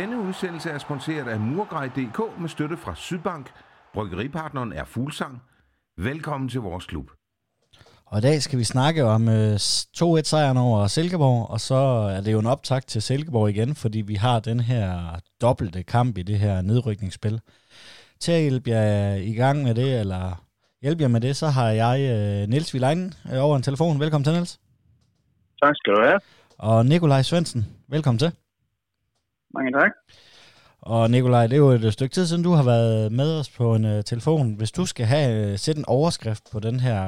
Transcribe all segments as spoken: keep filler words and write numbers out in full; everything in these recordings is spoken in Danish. Denne udsendelse er sponsoreret af murgrej punktum d k med støtte fra Sydbank. Bryggeripartneren er Fuglsang. Velkommen til vores klub. Og i dag skal vi snakke om øh, to-et-sejren over Silkeborg, og så er det jo en optakt til Silkeborg igen, fordi vi har den her dobbelte kamp i det her nedrykningsspil. Til at hjælpe jer i gang med det, eller hjælpe jer med det, så har jeg øh, Niels Vilegnen øh, over en telefon. Velkommen til, Niels. Tak skal du have. Og Nikolaj Svendsen, velkommen til. Mange tak. Og Nikolaj, det er jo et stykke tid siden, du har været med os på en uh, telefon. Hvis du skal have uh, sætte en overskrift på den her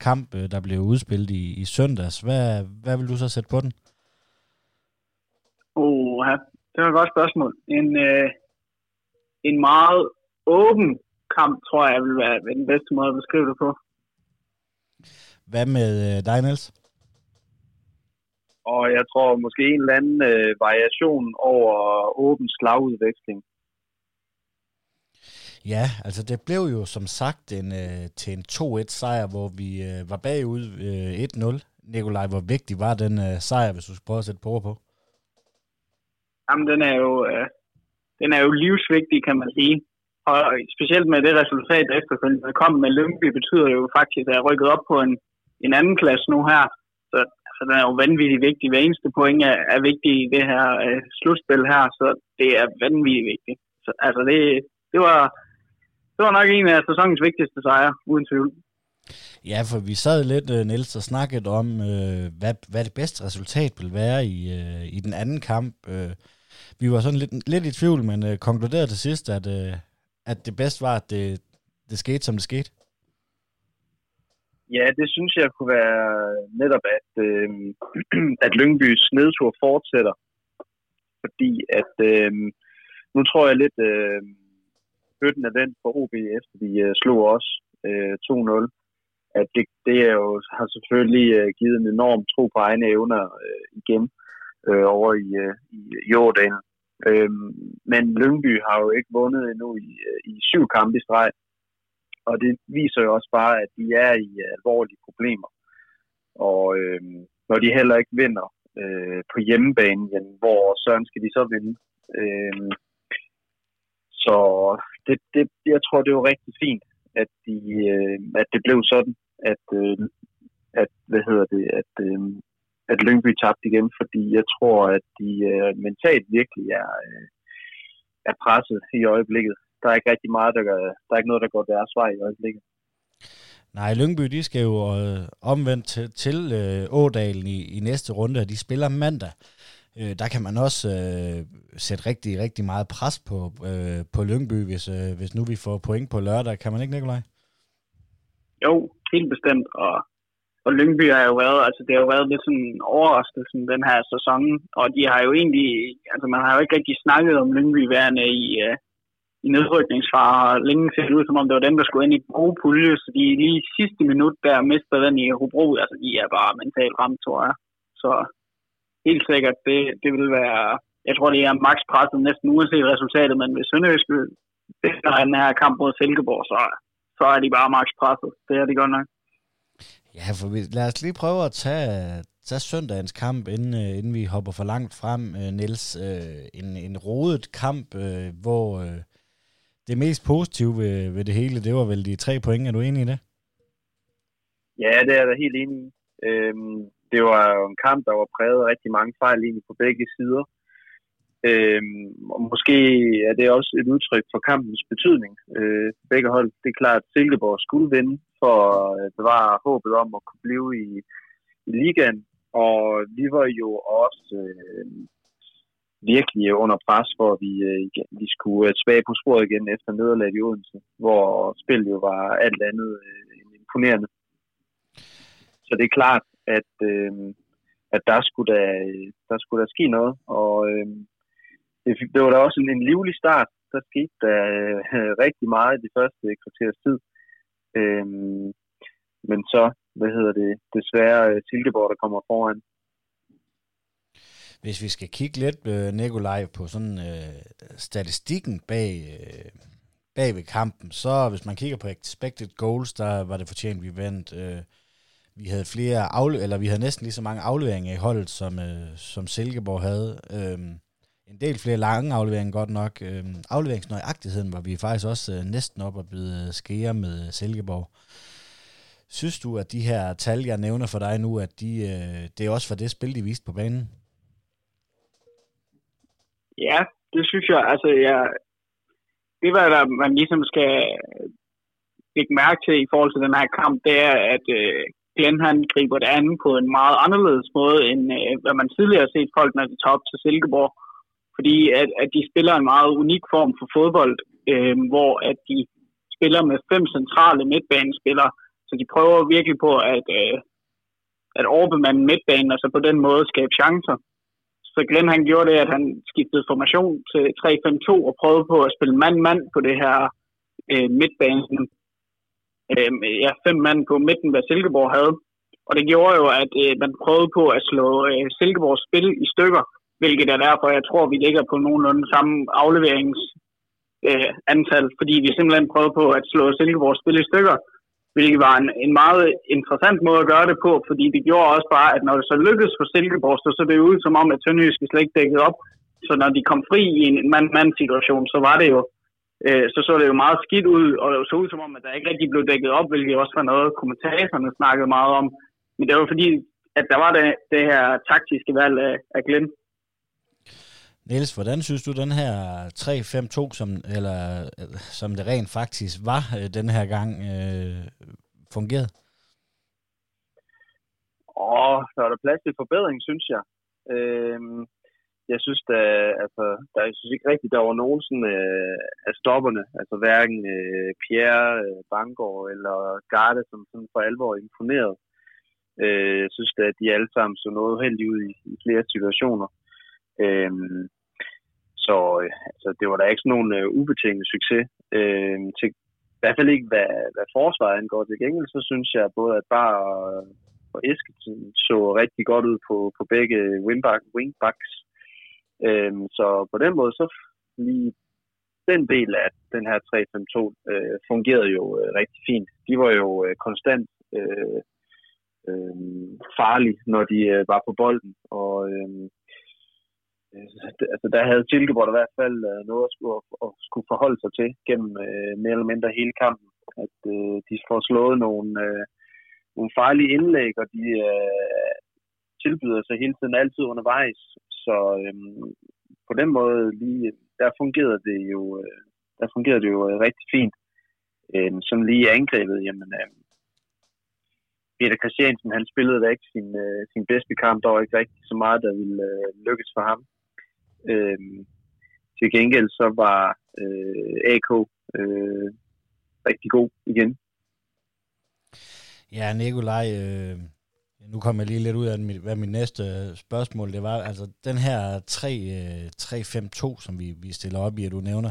kamp, uh, der blev udspillet i, i søndags, hvad, hvad vil du så sætte på den? Oha, det var et godt spørgsmål. En, uh, en meget åben kamp, tror jeg, vil være den bedste måde at beskrive det på. Hvad med uh, dig, Niels? Og jeg tror måske en eller anden øh, variation over åben slagudveksling. Ja, altså det blev jo som sagt en, øh, til en to-et-sejr, hvor vi øh, var bagud øh, et-nul. Nikolaj, hvor vigtig var den øh, sejr, hvis du skulle prøve at sætte på på? Jamen, den er jo, øh, den er jo livsvigtig, kan man sige. Og specielt med det resultat efterfølgende, der kom med Lyngby, betyder jo faktisk, at jeg rykket op på en, en anden klasse nu her. Så Så den er jo vanvittigt vigtig. Hver eneste point er, er vigtig i det her øh, slutspil her, så det er vanvittigt vigtigt. Så, altså det, det, var, det var nok en af sæsonens vigtigste sejre, uden tvivl. Ja, for vi sad lidt, Niels, og snakkede om, øh, hvad, hvad det bedste resultat ville være i, øh, i den anden kamp. Øh, vi var sådan lidt, lidt i tvivl, men øh, konkluderede til sidst, at, øh, at det bedste var, at det, det skete, som det skete. Ja, det synes jeg kunne være netop, at, øh, at Lyngbys nedtur fortsætter. Fordi at, øh, nu tror jeg lidt, øh, højden af den for O B, efter de øh, slog os øh, to-nul, at det, det er jo, har selvfølgelig øh, givet en enorm tro på egne evner øh, igen øh, over i, øh, i Jordan. Øh, men Lyngby har jo ikke vundet endnu i, i syv kampe i streg. Og det viser jo også bare, at de er i alvorlige problemer. Og øh, når de heller ikke vinder øh, på hjemmebanen, jamen, hvor søren skal de så vinde? Øh, så det, det, jeg tror, det var rigtig fint, at, de, øh, at det blev sådan, at, øh, at, hvad hedder det, at, øh, at Lyngby tabte igen. Fordi jeg tror, at de øh, mentalt virkelig er, øh, er presset i øjeblikket. Der er ikke rigtig meget, der, gør, der er ikke noget, der går deres vej i øjeblikket. Nej, Lyngby, de skal jo øh, omvendt til, til øh, Ådalen i, i næste runde, og de spiller mandag. Øh, der kan man også øh, sætte rigtig, rigtig meget pres på, øh, på Lyngby, hvis, øh, hvis nu vi får point på lørdag. Kan man ikke, Nikolaj? Jo, helt bestemt. Og, og Lyngby har jo været, altså det har jo været lidt sådan en overraskelse den her sæson, og de har jo egentlig, altså man har jo ikke rigtig snakket om Lyngby værende i øh, i nedrykningsfare. Længe ser det ud, som om det var dem, der skulle ind i den gode pulje, så de lige i sidste minut, der mister den i Hobro. Altså, de er bare mentalt ramt, tror jeg. Så helt sikkert, det, det vil være... Jeg tror, det er maks presset næsten uanset resultatet, men hvis Sønderjyske vinder den her kamp mod Silkeborg, så, så er de bare maks presset. Det er de godt nok. Ja, for vi, lad os lige prøve at tage, tage søndagens kamp, inden, inden vi hopper for langt frem, Niels. En, en rodet kamp, hvor... Det mest positive ved, ved det hele, det var vel de tre point. Er du enig i det? Ja, det er jeg da helt enig i. Øhm, det var jo en kamp, der var præget af rigtig mange fejl egentlig på begge sider. Øhm, og måske er det også et udtryk for kampens betydning. Øh, begge hold, det er klart, at Silkeborg skulle vinde for at bevare håbet om at kunne blive i, i ligaen. Og vi var jo også... Øh, virkelig under pres, hvor vi, vi skulle tilbage på sporet igen efter nederlaget i Odense, hvor spillet jo var alt andet end imponerende. Så det er klart, at, øh, at der, skulle der, der skulle der ske noget, og øh, det, det var da også en, en livlig start. Der skete der øh, rigtig meget i de første kvarters tid. Øh, men så, hvad hedder det, desværre Silkeborg, der kommer foran. Hvis vi skal kigge lidt, Nikolaj, på sådan øh, statistikken bag, øh, bag ved kampen, så hvis man kigger på expected goals, der var det fortjent, vi vandt. Øh, vi havde flere afle- eller vi havde næsten lige så mange afleveringer i holdet, som, øh, som Silkeborg havde. Øh, en del flere lange afleveringer godt nok. Afleveringsnøjagtigheden var vi faktisk også næsten op og blive skære med Silkeborg. Synes du, at de her tal, jeg nævner for dig nu, at de, det er også for det spil, de viste på banen? Ja, det synes jeg. Altså, jeg, det var der, man ligesom skal lægge mærke til i forhold til den her kamp, det er, at øh, Glenn han griber det andet på en meget anderledes måde, end øh, hvad man tidligere har set folk, når de tager op til Silkeborg. Fordi at, at de spiller en meget unik form for fodbold, øh, hvor at de spiller med fem centrale midtbanespillere, så de prøver virkelig på at, øh, at overbemande midtbanen, og så på den måde skabe chancer. Så Glenn han gjorde det, at han skiftede formation til tre fem to og prøvede på at spille mand-mand på det her øh, midtbanen. Øh, ja, fem mand på midten, hvad Silkeborg havde. Og det gjorde jo, at øh, man prøvede på at slå øh, Silkeborgs spil i stykker, hvilket er derfor, jeg tror, vi ligger på nogenlunde samme afleveringsantal, øh, fordi vi simpelthen prøvede på at slå Silkeborgs spil i stykker, hvilket var en, en meget interessant måde at gøre det på, fordi det gjorde også bare, at når det så lykkedes for Silkeborg, så så det ud som om, at Sønderjyske slet ikke dækkede op. Så når de kom fri i en mand-mand-situation, så var det jo, øh, så så det jo meget skidt ud, og det så ud som om, at der ikke rigtig blev dækket op, hvilket også var noget, kommentatorerne snakkede meget om. Men det var fordi, at der var det, det her taktiske valg af, af Glenn. Niels, hvordan synes du, den her tre fem to, som, eller, som det rent faktisk var den her gang, øh, fungerede? Åh, der er der plads til forbedring, synes jeg. Øh, jeg synes, der, altså, der, jeg synes ikke rigtigt, der var nogen sådan, øh, af stopperne, altså hverken øh, Pierre, øh, Bangor eller Garde, som sådan for alvor imponerede. Øh, jeg synes, at de alle sammen så noget uheldige ud i, i flere situationer. Øhm, så altså, det var da ikke sådan nogen øh, ubetinget succes øhm, til, i hvert fald ikke hvad, hvad forsvaret angår. Til gengæld så synes jeg både at Bar og Eskesen så rigtig godt ud på, på begge wingbacks, øhm, så på den måde så lige den del af den her tre fem to øh, fungerede jo øh, rigtig fint. De var jo øh, konstant øh, øh, farlige, når de øh, var på bolden, og øh, altså, der havde Silkeborg i hvert fald noget at skulle, at skulle forholde sig til gennem øh, mere eller mindre hele kampen. At øh, de får slået nogle, øh, nogle farlige indlæg, og de øh, tilbyder sig hele tiden altid undervejs. Så øh, på den måde, lige, der fungerede det jo, øh, der fungerede det jo øh, rigtig fint. Øh, som lige angrebet, jamen... Øh, Peter Christiansen, han spillede da ikke sin, øh, sin bedste kamp. Der var ikke rigtig så meget, der ville øh, lykkes for ham. Øhm, til gengæld så var øh, A K øh, rigtig god igen. Ja, Nikolaj, øh, nu kommer jeg lige lidt ud af, mit, hvad mit næste spørgsmål det var. Altså, den her tre fem to, som vi, vi stiller op i, at du nævner,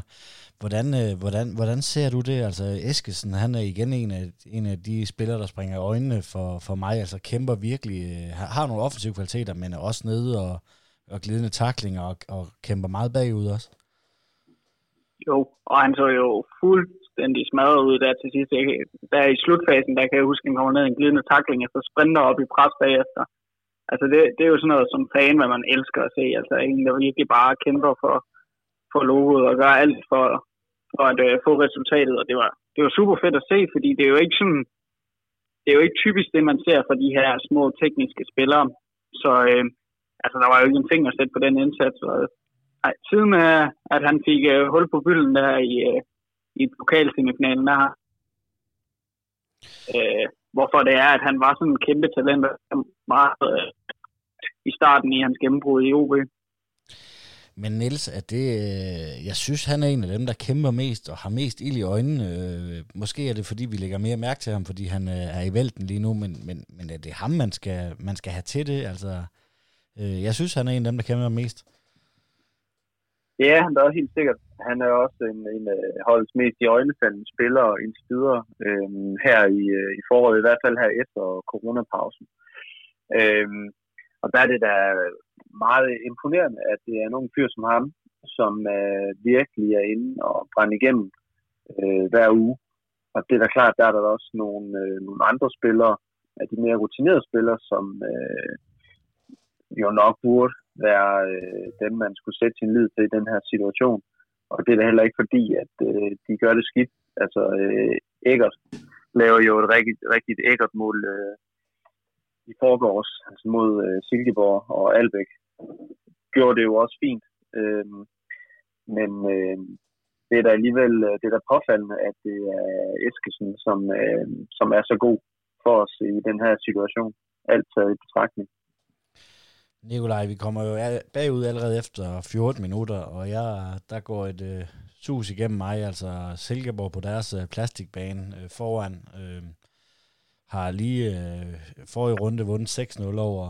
hvordan, øh, hvordan, hvordan ser du det? Altså, Eskesen, han er igen en af, en af de spillere, der springer i øjnene for, for mig. Altså, kæmper virkelig, øh, har nogle offensive kvaliteter, men er også nede og og glidende tacklinger, og, og kæmper meget bagud også. Jo, og han så jo fuldstændig smadret ud der til sidst. Der i slutfasen, der kan jeg huske, at han kommer ned i en glidende tackling, og så sprinter op i pres bagefter. Altså det, det er jo sådan noget som fan, hvad man elsker at se. Altså en, der virkelig bare kæmper for, for logoet, og gør alt for, for at øh, få resultatet, og det var, det var super fedt at se, fordi det er jo ikke sådan, det er jo ikke typisk det, man ser fra de her små tekniske spillere. Så øh, altså, der var jo ikke en ting at sætte på den indsats. Nej, siden med, at han fik øh, hul på bylden der i, øh, i pokalsemifinalen der, øh, hvorfor det er, at han var sådan en kæmpe talent meget, øh, i starten i hans gennembrud i O B. Men Niels, er det, øh, jeg synes, han er en af dem, der kæmper mest og har mest ild i øjnene. Øh, måske er det, fordi vi lægger mere mærke til ham, fordi han øh, er i vælten lige nu, men, men, men er det ham, man skal, man skal have til det? Altså... Jeg synes, han er en af dem, der kæmper mest. Ja, han er helt sikkert. Han er også en, en holdets mest i øjnefaldende spiller og indtil videre øhm, her i, i foråret, i hvert fald her efter coronapausen. Øhm, og der er det da meget imponerende, at det er nogle fyr som ham, som øh, virkelig er inde og brænder igennem øh, hver uge. Og det er da klart, der er der også nogle, øh, nogle andre spillere, af de mere rutinerede spillere, som... Øh, jo nok burde være øh, dem, man skulle sætte sin lid til i den her situation. Og det er da heller ikke fordi, at øh, de gør det skidt. Altså, øh, Ekkert laver jo et rigtigt, rigtigt Ekkert-mål øh, i forgårs altså mod øh, Silkeborg og Albæk. Gjorde det jo også fint. Øh, men øh, det er da alligevel det er da påfaldende, at det er Eskesen, som, øh, som er så god for os i den her situation. Alt taget i betragtning. Nikolaj, vi kommer jo bagud allerede efter fjorten minutter, og jeg, der går et øh, sus igennem mig, altså Silkeborg på deres øh, plastikbane øh, foran, øh, har lige øh, forrige runde vundet seks nul over,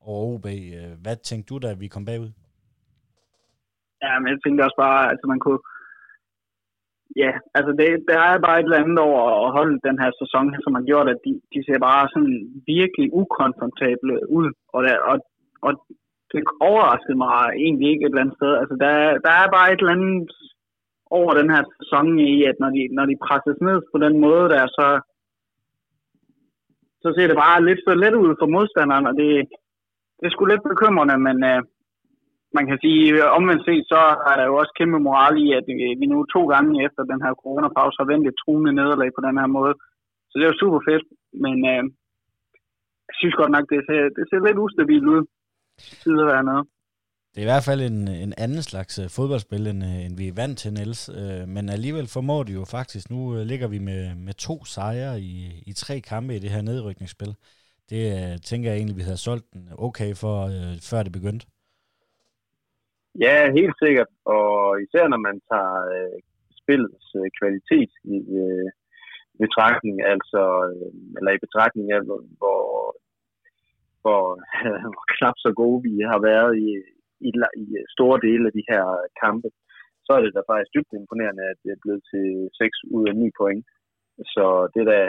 over O B. Hvad tænkte du da, vi kom bagud? Ja, men jeg tænkte også bare, at altså man kunne... Ja, altså det, der er bare et eller andet over at holde den her sæson, som har gjort, at de, de ser bare sådan virkelig ukomfortable ud, og, der, og Og det overraskede mig egentlig ikke et eller andet sted. Altså, der, der er bare et eller andet over den her sæson i, at når de, når de presses ned på den måde der, så, så ser det bare lidt for let ud for modstanderen, og det, det er sgu lidt bekymrende, men øh, man kan sige, omvendt set, så er der jo også kæmpe moral i, at vi nu to gange efter den her coronapause har vendt et truende nederlag på den her måde. Så det er jo super fedt, men øh, jeg synes godt nok, det ser, det ser lidt ustabilt ud. Det er i hvert fald en, en anden slags fodboldspil, end, end vi er vant til, Niels. Men alligevel formår de jo faktisk. Nu ligger vi med, med to sejre i, i tre kampe i det her nedrykningsspil. Det tænker jeg egentlig, vi havde solgt den okay for, før det begyndte. Ja, helt sikkert. Og især når man tager øh, spillets øh, kvalitet i øh, betragtning, altså, øh, eller i betragtning af, hvor... hvor Hvor, hvor knap så gode vi har været i, i, i store dele af de her kampe, så er det da faktisk dybt imponerende, at det er blevet til seks ud af ni point. Så det er da,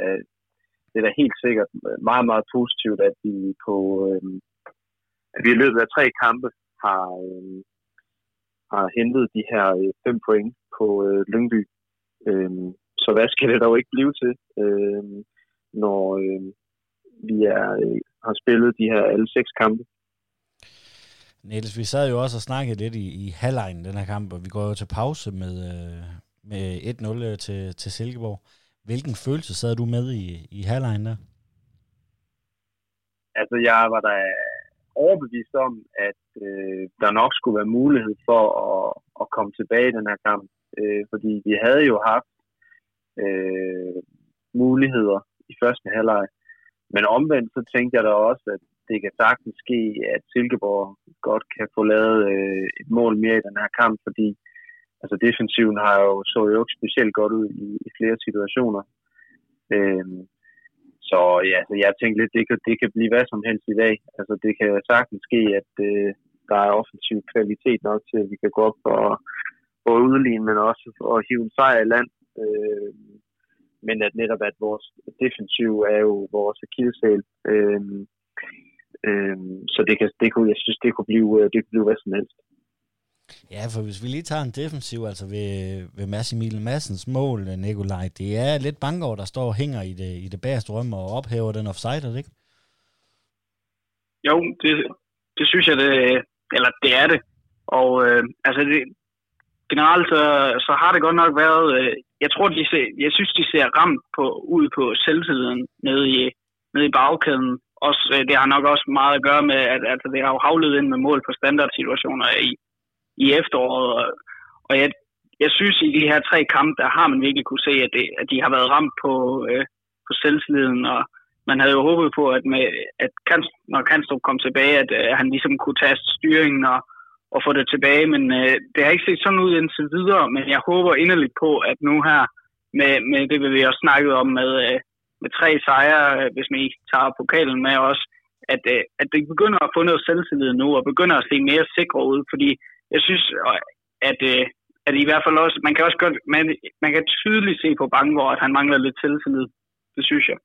det er da helt sikkert meget, meget positivt, at vi, på, øhm, at vi i løbet af tre kampe har, øhm, har hentet de her fem point på øh, Lyngby. Øhm, så hvad skal det dog ikke blive til, øhm, når øhm, vi er... Øh, har spillet de her alle seks kampe. Niels, vi sad jo også og snakkede lidt i, i halvlegen den her kamp, og vi går jo til pause med, med et nul til, til Silkeborg. Hvilken følelse sad du med i, i halvlegen der? Altså, jeg var da overbevist om, at øh, der nok skulle være mulighed for at, at komme tilbage i den her kamp, øh, fordi vi havde jo haft øh, muligheder i første halvleg. Men omvendt, så tænkte jeg da også, at det kan sagtens ske, at Silkeborg godt kan få lavet øh, et mål mere i den her kamp, fordi altså, defensiven har jo, så jo ikke specielt godt ud i, i flere situationer. Øhm, så ja, så jeg tænkte lidt, det kan, det kan blive hvad som helst i dag. Altså, det kan sagtens ske, at øh, der er offensiv kvalitet nok til, at vi kan gå op og, og udligne, men også og hive en sejr i land. Øh, Men at netop at vores defensiv er jo vores akilleshæl. Øhm, øhm, så det kan, det kunne, jeg synes, det kunne blive, det kunne blive hvad som helst. Ja, for hvis vi lige tager en defensiv, altså ved, ved Mads Emil Madsens mål, Nikolaj, det er lidt Bangor, der står og hænger i det, i det bagerste rum og ophæver den offside, er det ikke? Jo, det, det synes jeg, det, eller det er det. Og øh, altså det, generelt så, så har det godt nok været... Øh, Jeg tror, de ser, jeg synes, de ser ramt på, ud på selvtiden nede i, nede i bagkæden. Også, det har nok også meget at gøre med, at, at det har jo havlet ind med mål på standardsituationer i, i efteråret. Og, og jeg, jeg synes, i de her tre kampe, der har man virkelig kunne se, at, det, at de har været ramt på, øh, på selvtiden. Og man havde jo håbet på, at, med, at Kanstrup, når Kanstrup kom tilbage, at, at han ligesom kunne tage styringen og, og få det tilbage, men øh, det har ikke set sådan ud indtil videre, men jeg håber inderligt på, at nu her, med, med det vil vi også snakket om med, øh, med tre sejre, øh, hvis man ikke tager pokalen med også, at, øh, at det begynder at få noget selvtillid nu, og begynder at se mere sikre ud, fordi jeg synes, at, øh, at i hvert fald også, man kan også godt, man, man kan tydeligt se på Bangor, at han mangler lidt selvtillid, det synes jeg.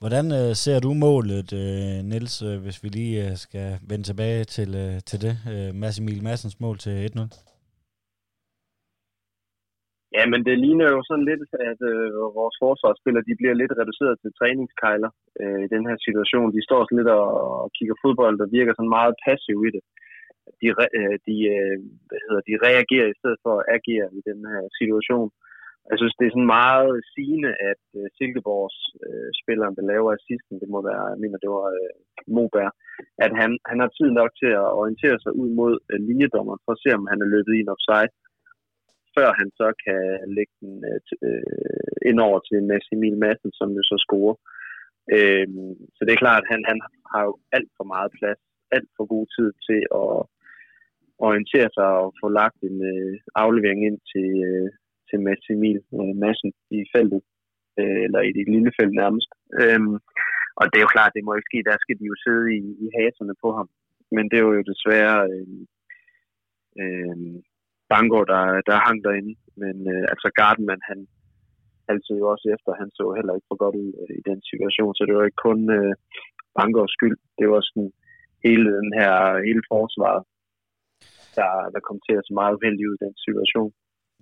Hvordan øh, ser du målet, øh, Niels, øh, hvis vi lige øh, skal vende tilbage til, øh, til det? Øh, Mads Emil Madsens mål til et nul. Ja, men det ligner jo sådan lidt, at øh, vores forsvarsspillere, de bliver lidt reduceret til træningskejler øh, i den her situation. De står sådan lidt og, og kigger fodbold, der virker sådan meget passiv i det. De, øh, de, øh, hvad hedder, de reagerer i stedet for at agere i den her situation. Jeg synes, det er sådan meget sigende, at øh, Silkeborgs øh, spilleren, der laver assisten, det må være, jeg mener, det var øh, Moberg, at han, han har tid nok til at orientere sig ud mod øh, linjedommeren for at se, om han er løbet i en offside, før han så kan lægge den øh, ind over til Mads Emil Madsen, som jo så scorer. Øh, så det er klart, at han, han har jo alt for meget plads, alt for god tid til at orientere sig og få lagt en øh, aflevering ind til... Øh, til Mads Emil Madsen i feltet, eller i det lille felt nærmest. Øhm, og det er jo klart, det må ikke ske, der skal de jo sidde i, i haserne på ham. Men det er jo desværre øh, øh, Bangor, der, der hang derinde. Men øh, altså Garden, han altid jo også efter, han så heller ikke for godt ud øh, i den situation, så det var ikke kun øh, Bangors skyld. Det var sådan hele den her, hele forsvaret, der, der kom til at se meget uheldig ud i den situation.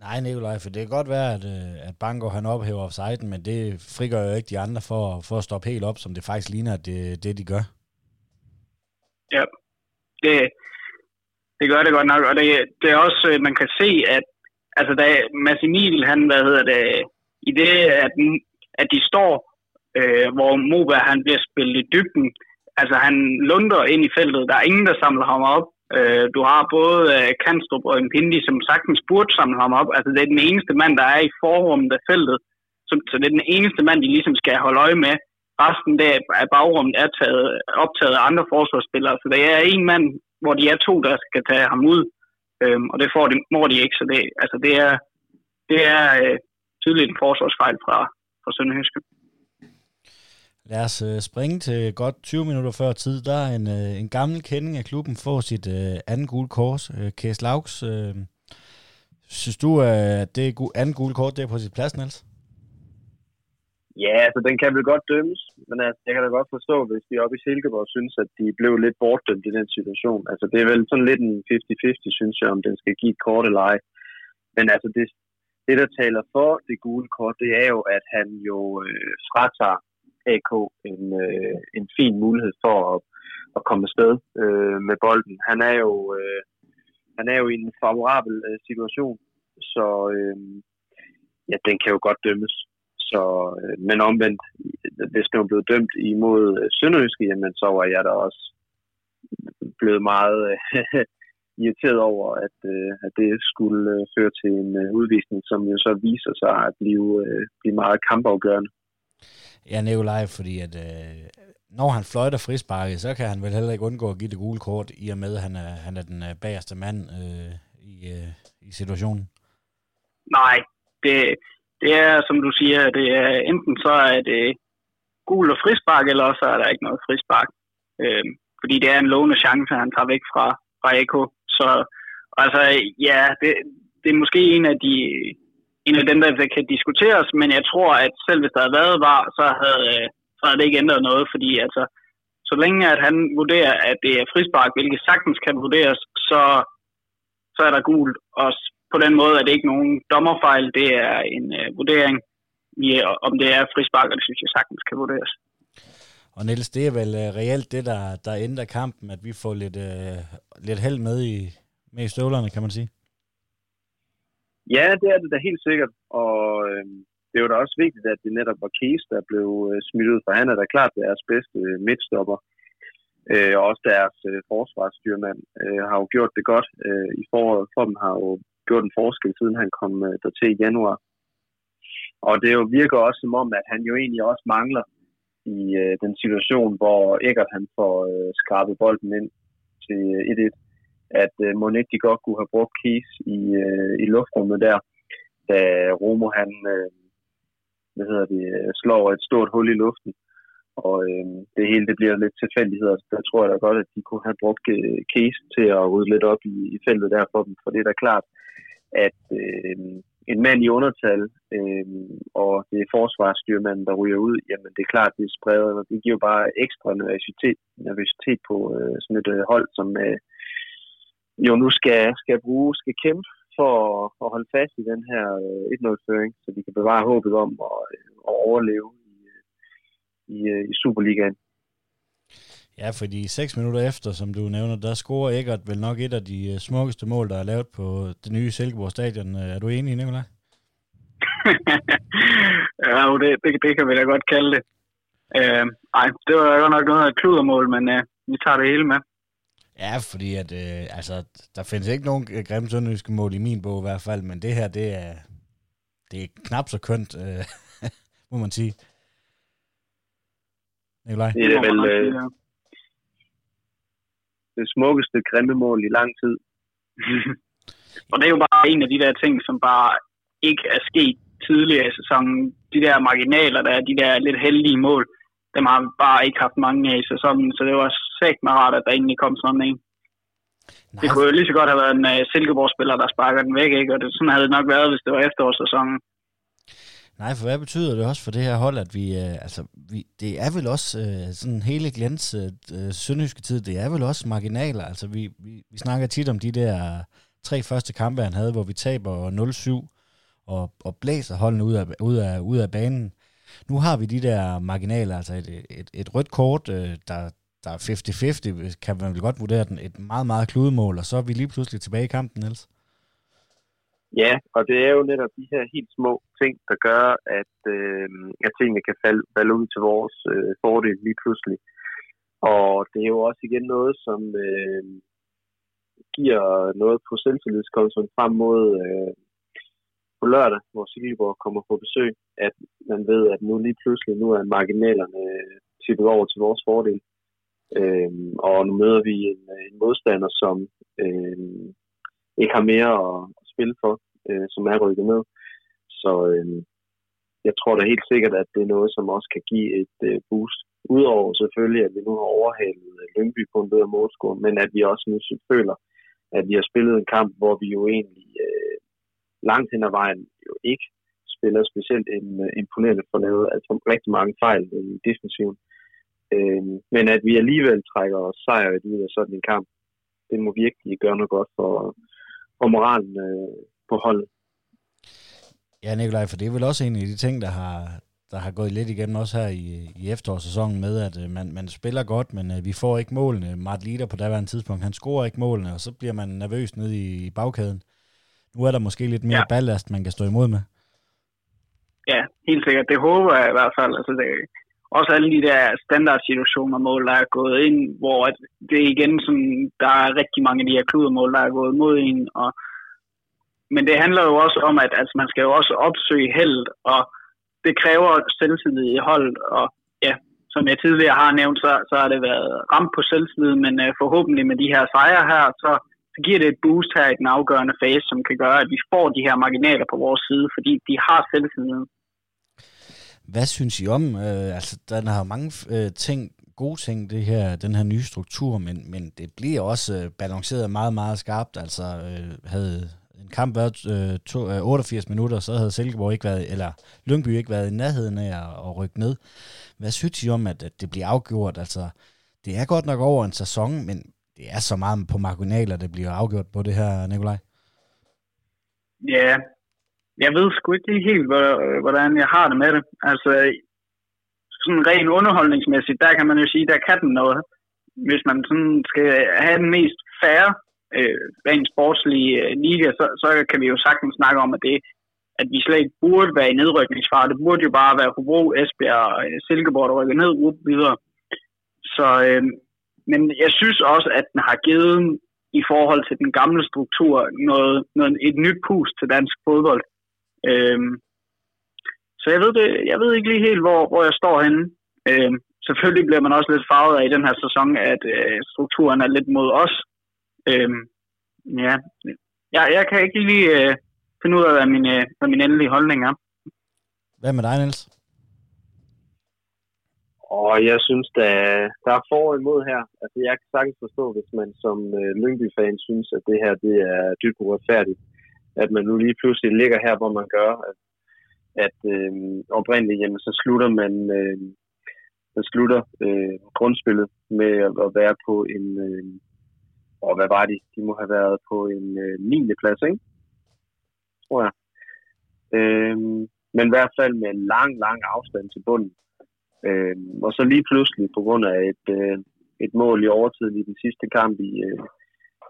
Nej, Nikolaj, for det kan godt være, at, at Bangor han ophæver offsiden, men det frigør jo ikke de andre for, for at stoppe helt op, som det faktisk ligner, at det, det de gør. Ja, det, det gør det godt nok, og det, det er også, man kan se, at altså, da Mads Emil, han, hvad hedder det, i det, at, at de står, øh, hvor Moberg, han bliver spillet i dybden, altså han lunder ind i feltet, der er ingen, der samler ham op. Du har både Kanstrup og Impendi, som sagtens burde samle ham op. Altså, det er den eneste mand, der er i forrummet af feltet. Så det er den eneste mand, de ligesom skal holde øje med. Resten af bagrummet er taget, optaget af andre forsvarsspillere. Så der er en mand, hvor de er to, der skal tage ham ud. Og det får de, må de ikke. Så det, altså, det er, det er tydeligt en forsvarsfejl fra, fra Sønderjyske. Lad os springe til godt tyve minutter før tid. Der er en, en gammel kending af klubben får sit uh, andet gule kort. Uh, Kees Luijckx, uh, synes du, at uh, det gu- andet gule kort det er på sit plads, Niels? Ja, altså den kan vel godt dømmes, men altså, jeg kan da godt forstå, hvis de oppe i Silkeborg synes, at de blev lidt bortdømt i den situation. Altså det er vel sådan lidt en halvtreds halvtreds, synes jeg, om den skal give et kort eller ej. Men altså det, det, der taler for det gule kort, det er jo, at han jo øh, fratager A K en, øh, en fin mulighed for at, at komme afsted øh, med bolden. Han er jo øh, han er jo i en favorabel øh, situation, så øh, ja, den kan jo godt dømmes. Så, øh, men omvendt, hvis den var blevet dømt imod Sønderjyske, jamen, så var jeg da også blevet meget øh, irriteret over, at, øh, at det skulle øh, føre til en øh, udvisning, som jo så viser sig at blive, øh, blive meget kampafgørende. Ja, Nikolaj, fordi at, øh, når han fløjter frisparket, så kan han vel heller ikke undgå at give det gule kort, i og med, at han er, han er den øh, bagerste mand øh, i, øh, i situationen. Nej, det, det er, som du siger, det er enten så er det gul og frispark, eller så er der ikke noget frispark. Øh, fordi det er en lovende chance, han tager væk fra, fra A K. Så altså, ja, det, det er måske en af de... En af dem, der kan diskuteres, men jeg tror, at selv hvis der havde været var, så havde, så havde det ikke ændret noget, fordi altså, så længe at han vurderer, at det er frispark, hvilket sagtens kan vurderes, så, så er der gult. Og på den måde er det ikke nogen dommerfejl, det er en uh, vurdering i, om det er frispark, og det synes jeg sagtens kan vurderes. Og Niels, det er vel uh, reelt det, der, der ændrer kampen, at vi får lidt, uh, lidt held med i, med i støvlerne, kan man sige? Ja, det er det da helt sikkert, og øh, det er jo da også vigtigt, at det netop var Kees, der blev øh, smidt ud, for han er da klart deres bedste øh, midtstopper, øh, og også deres øh, forsvarsstyrmand øh, har jo gjort det godt øh, i foråret, for dem har jo gjort en forskel, siden han kom øh, dertil i januar. Og det jo virker også som om, at han jo egentlig også mangler i øh, den situation, hvor Ekkert han får øh, skrabet bolden ind til øh, et et. At øh, Monetti godt kunne have brugt Kees i, øh, i luftrummet der, da Romo han øh, hvad hedder det, slår et stort hul i luften, og øh, det hele det bliver lidt tilfældigheder. Så der tror jeg da godt, at de kunne have brugt øh, Kees til at rydde lidt op i, i feltet der for dem, for det er da klart, at øh, en mand i undertal, øh, og det er forsvarsstyrmanden, der ryger ud, jamen det er klart, det er spredt, og det giver bare ekstra nervøsitet, nervøsitet på øh, sådan et øh, hold, som øh, jo nu skal, skal bruge, skal kæmpe for at holde fast i den her et nul-føring, så de kan bevare håbet om at, at overleve i, i, i Superligaen. Ja, fordi seks minutter efter, som du nævner, der scorer Ekkert vel nok et af de smukkeste mål, der er lavet på det nye Silkeborg Stadion. Er du enig, Nikolaj? Ja, det, det, det kan vi da godt kalde det. Øh, ej, det var jo nok noget af et kludermål, men øh, vi tager det hele med. Ja, fordi at, øh, altså, der findes ikke nogen grimme sønderjyske mål i min bog i hvert fald, men det her, det er, det er knap så kønt, øh, må man sige. Nikolaj? Det er vel øh, det smukkeste grimme mål i lang tid. Og det er jo bare en af de der ting, som bare ikke er sket tidligere i sæsonen. De der marginaler, der er de der lidt heldige mål, dem har vi bare ikke haft mange af i sæsonen, så det var sægt meget rart, at der egentlig kom sådan en. Nej. Det kunne jo lige så godt have været en uh, Silkeborg-spiller, der sparker den væk, ikke? Og det, sådan havde det nok været, hvis det var efterårssæsonen. Nej, for hvad betyder det også for det her hold, at vi, øh, altså, vi, det er vel også øh, sådan hele Glens øh, sønderjyske tid, det er vel også marginaler, altså vi, vi, vi snakker tit om de der tre første kampe, han havde, hvor vi taber nul syv, og, og blæser holdene ud af, ud, af, ud af banen. Nu har vi de der marginaler, altså et, et, et rødt kort, øh, der, der er halvtreds halvtreds, kan man vel godt vurdere den, et meget, meget kludemål, og så er vi lige pludselig tilbage i kampen, Niels. Ja, og det er jo netop de her helt små ting, der gør, at, øh, at tingene kan falde, falde ud til vores øh, fordel lige pludselig. Og det er jo også igen noget, som øh, giver noget på selvtillidskontoen frem mod... Øh, på lørdag, hvor Silkeborg kommer på besøg, at man ved, at nu lige pludselig nu er marginalerne tippet over til vores fordel. Øhm, og nu møder vi en, en modstander, som øhm, ikke har mere at, at spille for, øh, som er rykket med. Så øhm, jeg tror da helt sikkert, at det er noget, som også kan give et øh, boost. Udover selvfølgelig, at vi nu har overhalet Lyngby på en bedre målscore, men at vi også nu føler, at vi har spillet en kamp, hvor vi jo egentlig... Øh, langt hen ad vejen jo ikke spiller specielt en uh, imponerende for noget, altså rigtig mange fejl i uh, defensiven. Uh, men at vi alligevel trækker os sejr ud af sådan en kamp, det må virkelig gøre noget godt for, for moralen uh, på holdet. Ja, Nikolaj, for det er vel også en af de ting, der har, der har gået lidt igennem også her i, i efterårssæsonen med, at uh, man, man spiller godt, men uh, vi får ikke målene. Mart Lider på daværende tidspunkt, han scorer ikke målene, og så bliver man nervøs nede i, i bagkæden. Nu er der måske lidt mere ja. ballast, man kan stå imod med. Ja, helt sikkert. Det håber jeg i hvert fald. Altså, det, også alle de der standardsituationer og mål, der er gået ind, hvor det igen sådan, der er rigtig mange af de her kludermål, der er gået mod en. Og, men det handler jo også om, at altså, man skal jo også opsøge held, og det kræver selvtillid i holdet. Og ja, som jeg tidligere har nævnt, så, så har det været ramt på selvtillid, men uh, forhåbentlig med de her sejre her, så... så giver det et boost her i den afgørende fase, som kan gøre, at vi får de her marginaler på vores side, fordi de har selvtilliden. Hvad synes I om? Øh, altså, der er mange øh, ting, gode ting, det her, den her nye struktur, men, men det bliver også øh, balanceret meget, meget skarpt. Altså, øh, havde en kamp været øh, to, øh, otteogfirs minutter, så havde Silkeborg ikke været, eller Lyngby ikke været i nærheden af at, at rykke ned. Hvad synes I om, at, at det bliver afgjort? Altså, det er godt nok over en sæson, men det er så meget på marginaler, det bliver afgjort på det her, Nikolaj. Ja, yeah. Jeg ved sgu ikke lige helt, hvordan jeg har det med det. Altså, sådan ren underholdningsmæssigt, der kan man jo sige, der kan den noget. Hvis man sådan skal have den mest fair, øh, rent sportslige øh, liga, så, så kan vi jo sagtens snakke om, at, det, at vi slet ikke burde være i nedrykningsfare. Det burde jo bare være Hobro, Esbjerg og Silkeborg, der rykker ned og videre. Så... Øh, Men jeg synes også, at den har givet i forhold til den gamle struktur noget, noget et nyt pust til dansk fodbold. Øhm, så jeg ved, det, jeg ved ikke lige helt, hvor, hvor jeg står henne. Øhm, selvfølgelig bliver man også lidt farvet af i den her sæson, at øh, strukturen er lidt mod os. Øhm, ja, jeg, jeg kan ikke lige øh, finde ud af, hvad min, øh, hvad min endelige holdning er. Hvad med dig, Niels? Og jeg synes, der er, der er for og imod her. Altså, jeg kan sagtens forstå, hvis man som øh, Lyngby-fan synes, at det her det er dybt uretfærdigt. At man nu lige pludselig ligger her, hvor man gør, at, at øh, oprindeligt, jamen, så slutter man, øh, man slutter øh, grundspillet med at være på en, øh, og hvad var det? De må have været på en øh, niende plads, ikke? tror jeg. Øhm, men i hvert fald med en lang, lang afstand til bunden. Øhm, og så lige pludselig, på grund af et, øh, et mål i overtiden i den sidste kamp i, øh,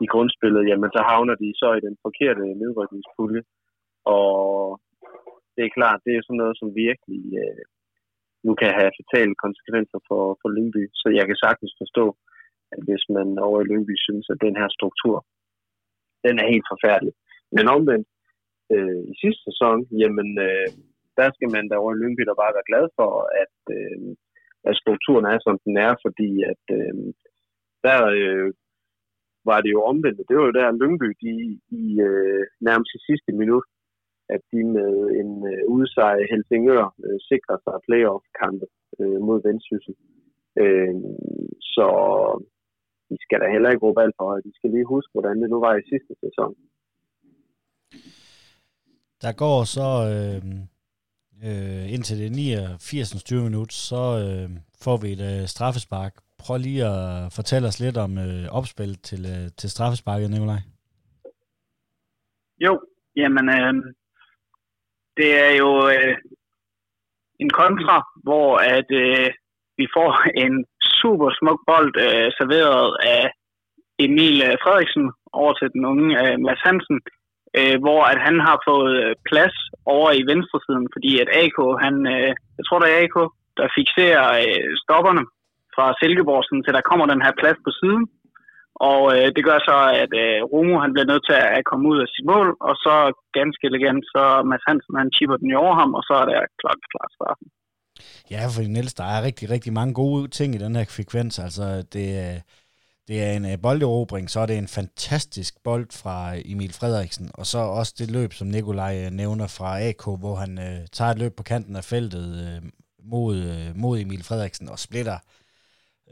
i grundspillet, jamen så havner de så i den forkerte nedrykningspulje. Og det er klart, det er sådan noget, som virkelig øh, nu kan have fatale konsekvenser for, for Lyngby. Så jeg kan sagtens forstå, at hvis man over i Lyngby synes, at den her struktur, den er helt forfærdelig. Men omvendt, øh, i sidste sæson, jamen, øh, der skal man da over i Lyngby der bare være glad for, at, øh, at strukturen er, som den er, fordi at øh, der øh, var det jo omvendt. Det var jo der Lyngby, de i øh, nærmest i sidste minut, at de med en øh, udseje Helsingør øh, sikrer sig playoff-kampe øh, mod Vendsyssel. Øh, så de skal da heller ikke råbe alt for højt. De skal lige huske, hvordan det nu var i sidste sæson. Der går så øh, øh, indtil det niogfirsindstyvende minut, så øh, får vi et øh, straffespark. Prøv lige at fortælle os lidt om øh, opspillet til, øh, til straffesparket, Nikolaj. Jo, jamen øh, det er jo øh, en kontra, hvor at øh, vi får en super smuk bold øh, serveret af Emil Frederiksen over til den unge øh, Mads Hansen, øh, hvor at han har fået plads over i venstresiden, fordi at A K, han, øh, jeg tror det er A K, der fikserer øh, stopperne fra Silkeborg, sådan, til der kommer den her plads på siden. Og øh, det gør så, at øh, Romo han bliver nødt til at komme ud af sit mål, og så ganske elegant, så Mads Hansen han chipper den over ham, og så er der klart klar straffen. Ja, fordi Niels, der er rigtig, rigtig mange gode ting i den her frekvens. Altså, det, det er en bolderobring, så er det en fantastisk bold fra Emil Frederiksen, og så også det løb, som Nikolaj nævner fra A K, hvor han øh, tager et løb på kanten af feltet øh, mod, øh, mod Emil Frederiksen og splitter,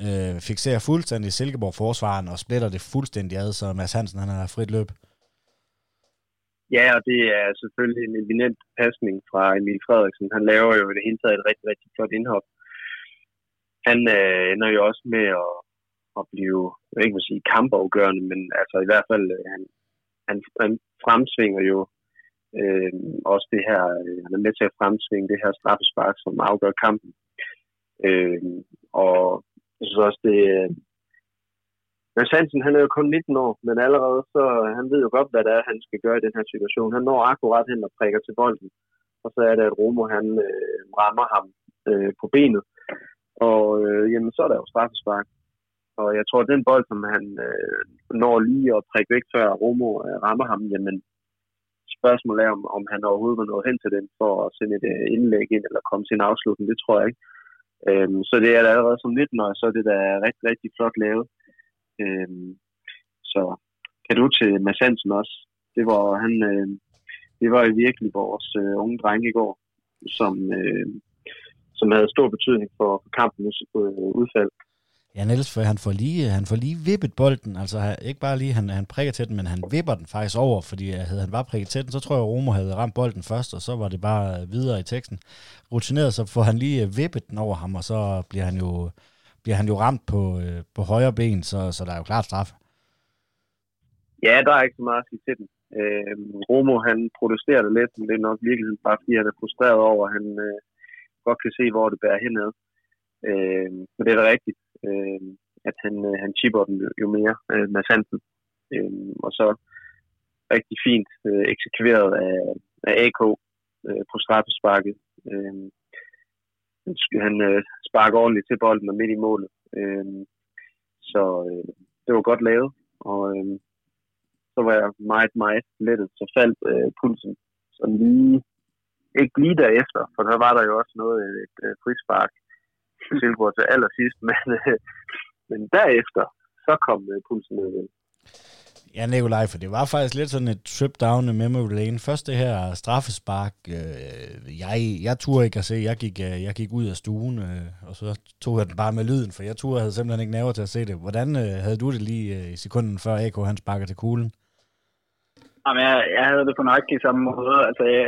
øh, fikserer fuldstændig Silkeborg-forsvaren og splitter det fuldstændig ad, så Mads Hansen han har frit løb. Ja, og det er selvfølgelig en eminent pasning fra Emil Frederiksen. Han laver jo i det hele taget et rigtig, rigtig flot indhop. Han øh, ender jo også med at, at blive, jeg ikke må sige kampafgørende, men altså i hvert fald, han, han fremsvinger jo øh, også det her, øh, han er med til at fremsvinge det her straffespark, som afgør kampen. Øh, og jeg synes også, det er... Øh, Mads Hansen, han er jo kun nitten år, men allerede så, han ved jo godt, hvad det er, han skal gøre i den her situation. Han når akkurat hen og prikker til bolden, og så er det, at Romo, han øh, rammer ham øh, på benet. Og øh, jamen, så er der jo straffespark. Og jeg tror, at den bold, som han øh, når lige at prikke væk, før Romo øh, rammer ham, jamen, spørgsmålet er, om, om han overhovedet var nået hen til den for at sende et øh, indlæg ind, eller komme til en afslutning, det tror jeg ikke. Øhm, så det er der allerede som nitten år, så er det der rigtig, rigtig flot lavet. Så kan du til Mads Hansen også. Det var, han, det var jo virkelig vores unge dreng i går, som, som havde stor betydning for kampens udfald. Ja, Niels, for han får lige, han får lige vippet bolden. Altså ikke bare lige, han, han prikker til den, men han vipper den faktisk over, fordi havde han bare prikket til den, så tror jeg, at Romo havde ramt bolden først, og så var det bare videre i teksten. Rutineret, så får han lige vippet den over ham, og så bliver han jo... bliver han jo ramt på, øh, på højre ben, så, så der er jo klart straf. Ja, der er ikke så meget at sige til den. Øh, Romo, han protesterer det lidt, men det er nok virkelig bare, fordi han er frustreret over, at han øh, godt kan se, hvor det bærer henad. Øh, men det er da rigtigt, øh, at han, øh, han chipper den jo mere, øh, Mads Hansen. Øh, og så rigtig fint øh, eksekveret af, af A K øh, på straffesparket. Øh, Han øh, sparker ordentligt til bolden og midt i målet. Øh, så øh, det var godt lavet, og øh, så var jeg meget, meget lettet. Så faldt øh, pulsen sådan lige, ikke lige derefter, for der var der jo også noget, et øh, frispark til Silkeborg til allersidst, men, øh, men derefter, så kom øh, pulsen ned igen. Ja, Nikolaj, for det var faktisk lidt sådan et trip down i memory lane. Først det her straffespark, øh, jeg, jeg turde ikke at se, jeg gik, jeg gik ud af stuen, øh, og så tog jeg den bare med lyden, for jeg turde, jeg havde simpelthen ikke nerver til at se det. Hvordan øh, havde du det lige øh, i sekunden før A K han sparker til kuglen? Jamen, jeg, jeg havde det på nøjagtig samme måde. Altså, jeg,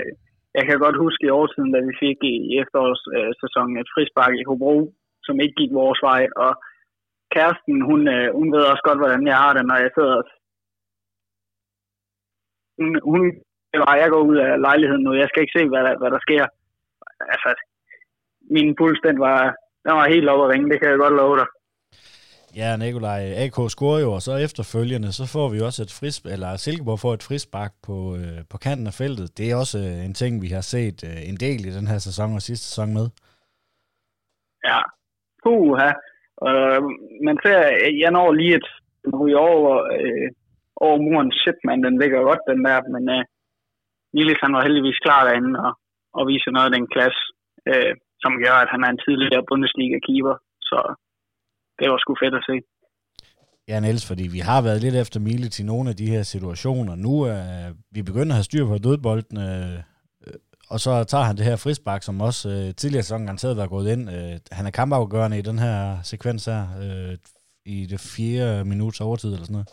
jeg kan godt huske i årtiden, da vi fik i efterårssæsonen et frispark i Hobro, som ikke gik vores vej, og kæresten, hun, hun ved også godt, hvordan jeg har det, når jeg sidder. Hun det var, jeg går ud af lejligheden nu. Jeg skal ikke se, hvad der, hvad der sker. Altså, min puls, den var, den var helt oppe at ringe. Det kan jeg godt love dig. Ja, Nikolaj, A K scorer jo, og så efterfølgende, så får vi også et frispark, eller Silkeborg får et frispark på, øh, på kanten af feltet. Det er også øh, en ting, vi har set øh, en del i den her sæson og sidste sæson med. Ja, puha. Øh, men så, jeg når lige et ryg over, øh, over muren. Shit, man, den ligger godt, den der, men øh, Niels, han var heldigvis klar derinde og, og viser noget af den klasse, øh, som gør, at han er en tidligere Bundesliga-keeper, så det var sgu fedt at se. Ja, Niels, fordi vi har været lidt efter mile til nogle af de her situationer. Nu er øh, vi begyndt at have styr på dødbolden, øh, øh, og så tager han det her frispark, som også øh, tidligere sæsonen garanteret var gået ind. Øh, han er kampafgørende i den her sekvens her, øh, i det fjerde minuts overtid eller sådan noget.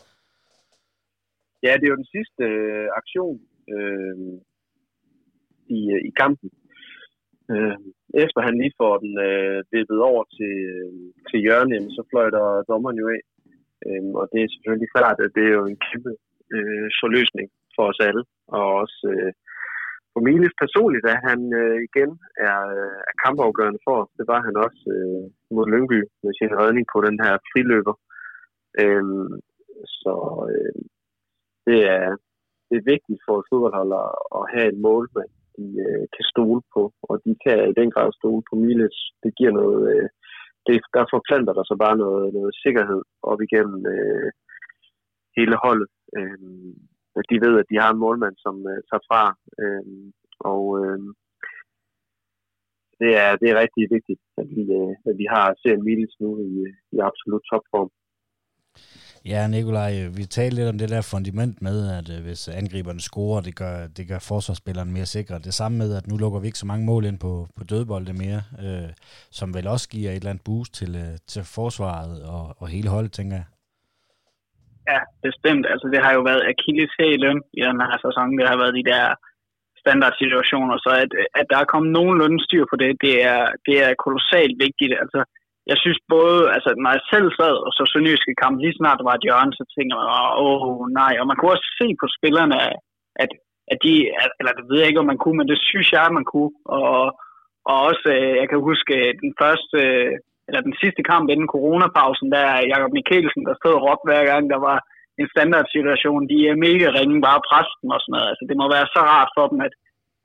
Ja, det er jo den sidste øh, aktion øh, i, øh, i kampen. Øh, efter han lige får den øh, vippet over til, øh, til hjørnet, så fløjter dommeren jo af. Øh, og det er selvfølgelig klart, at det er jo en kæmpe øh, forløsning for os alle. Og også øh, for Miles personligt, at han øh, igen er, er kampafgørende for os. Det var han også øh, mod Lyngby med sin redning på den her friløber. Øh, så øh, det, er, det er vigtigt for os fodboldholdere at have et målmand, de øh, kan stole på, og de kan i den grad stole på Miles. Det giver noget, øh, det, der forplanter der så bare noget, noget sikkerhed op igennem øh, hele holdet. Øh, de ved, at de har en målmand, som øh, tager fra, øh, og øh, det, er, det er rigtig vigtigt, at vi, øh, at vi har serien Miles nu i, i absolut topform. Ja, Nikolaj, vi talte lidt om det der fundament med, at hvis angriberne scorer, det gør, det gør forsvarsspilleren mere sikre. Det samme med, at nu lukker vi ikke så mange mål ind på, på dødbolde mere, øh, som vel også giver et eller andet boost til, til forsvaret og, og hele holdet, tænker jeg. Ja, bestemt. Altså, det har jo været akilleshælen i den her sæson. Det har været de der standardsituationer, så at, at der er kommet nogenlunde styr på det, det er, det er kolossalt vigtigt. Altså, jeg synes både, altså når jeg selv sad og så sønderjyske kamp, lige snart der var et hjørne, så tænkte man, åh nej, og man kunne også se på spillerne, at, at de, at, eller det ved jeg ikke, om man kunne, men det synes jeg, man kunne, og, og også, jeg kan huske den første, eller den sidste kamp inden coronapausen, der er Jakob Mikkelsen, der stod og råbte hver gang, der var en standardsituation, de er mega ringe, bare præsten og sådan noget, altså det må være så rart for dem, at,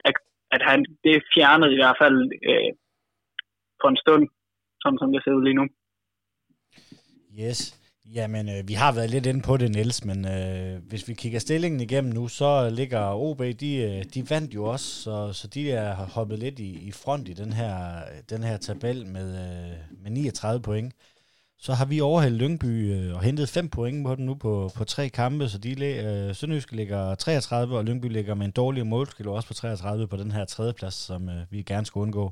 at, at han, det fjernede i hvert fald øh, for en stund, som det ser ud lige nu. Yes. Jamen, øh, vi har været lidt inde på det, Niels, men øh, hvis vi kigger stillingen igennem nu, så ligger O B, de, de vandt jo også, så, så de er hoppet lidt i, i front i den her, den her tabel med, øh, med niogtredive point. Så har vi overhældt Lyngby øh, og hentet fem point på den nu på, på tre kampe, så de øh, Sønderjyske ligger treogtredive, og Lyngby ligger med en dårlig målskiller også på treogtredive på den her tredjeplads, som øh, vi gerne skulle undgå.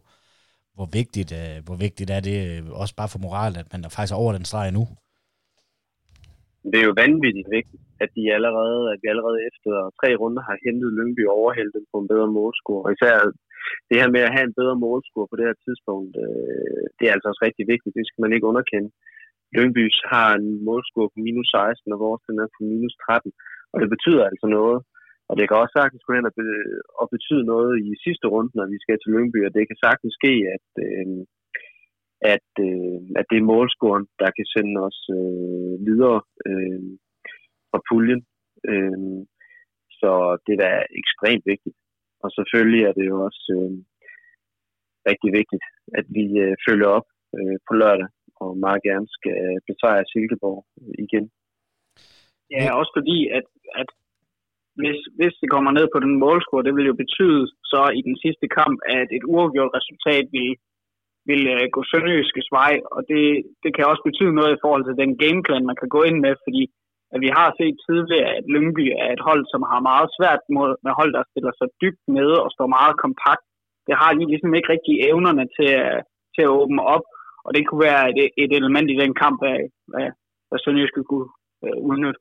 Hvor vigtigt, hvor vigtigt er det også bare for moralen, at man er faktisk over den streg nu? Det er jo vanvittigt vigtigt, at, de allerede, at vi allerede efter tre runder har hentet Lyngby og overhældt dem på en bedre målscore. Og især det her med at have en bedre målscore på det her tidspunkt, det er altså også rigtig vigtigt. Det skal man ikke underkende. Lyngby har en målscore på minus seksten, og vores den er på minus tretten. Og det betyder altså noget. Og det kan også sagtens gå hen og betyde noget i sidste runde, når vi skal til Lyngby, og det kan sagtens ske, at, øh, at, øh, at det er målscoren, der kan sende os øh, videre øh, fra puljen. Øh, så det er da ekstremt vigtigt. Og selvfølgelig er det jo også øh, rigtig vigtigt, at vi øh, følger op øh, på lørdag, og meget gerne skal besejre Silkeborg igen. Ja, også fordi, at, at Hvis, hvis det kommer ned på den målscore, det vil jo betyde så i den sidste kamp, at et uafgjort resultat vil, vil gå Sønderjyskes vej, og det, det kan også betyde noget i forhold til den gameplan, man kan gå ind med, fordi at vi har set tidligere, at Lyngby er et hold, som har meget svært mod, med hold, der stiller sig dybt nede og står meget kompakt. Det har de ligesom ikke rigtig evnerne til, til at åbne op, og det kunne være et, et element i den kamp, at Sønderjyske kunne uh, udnytte.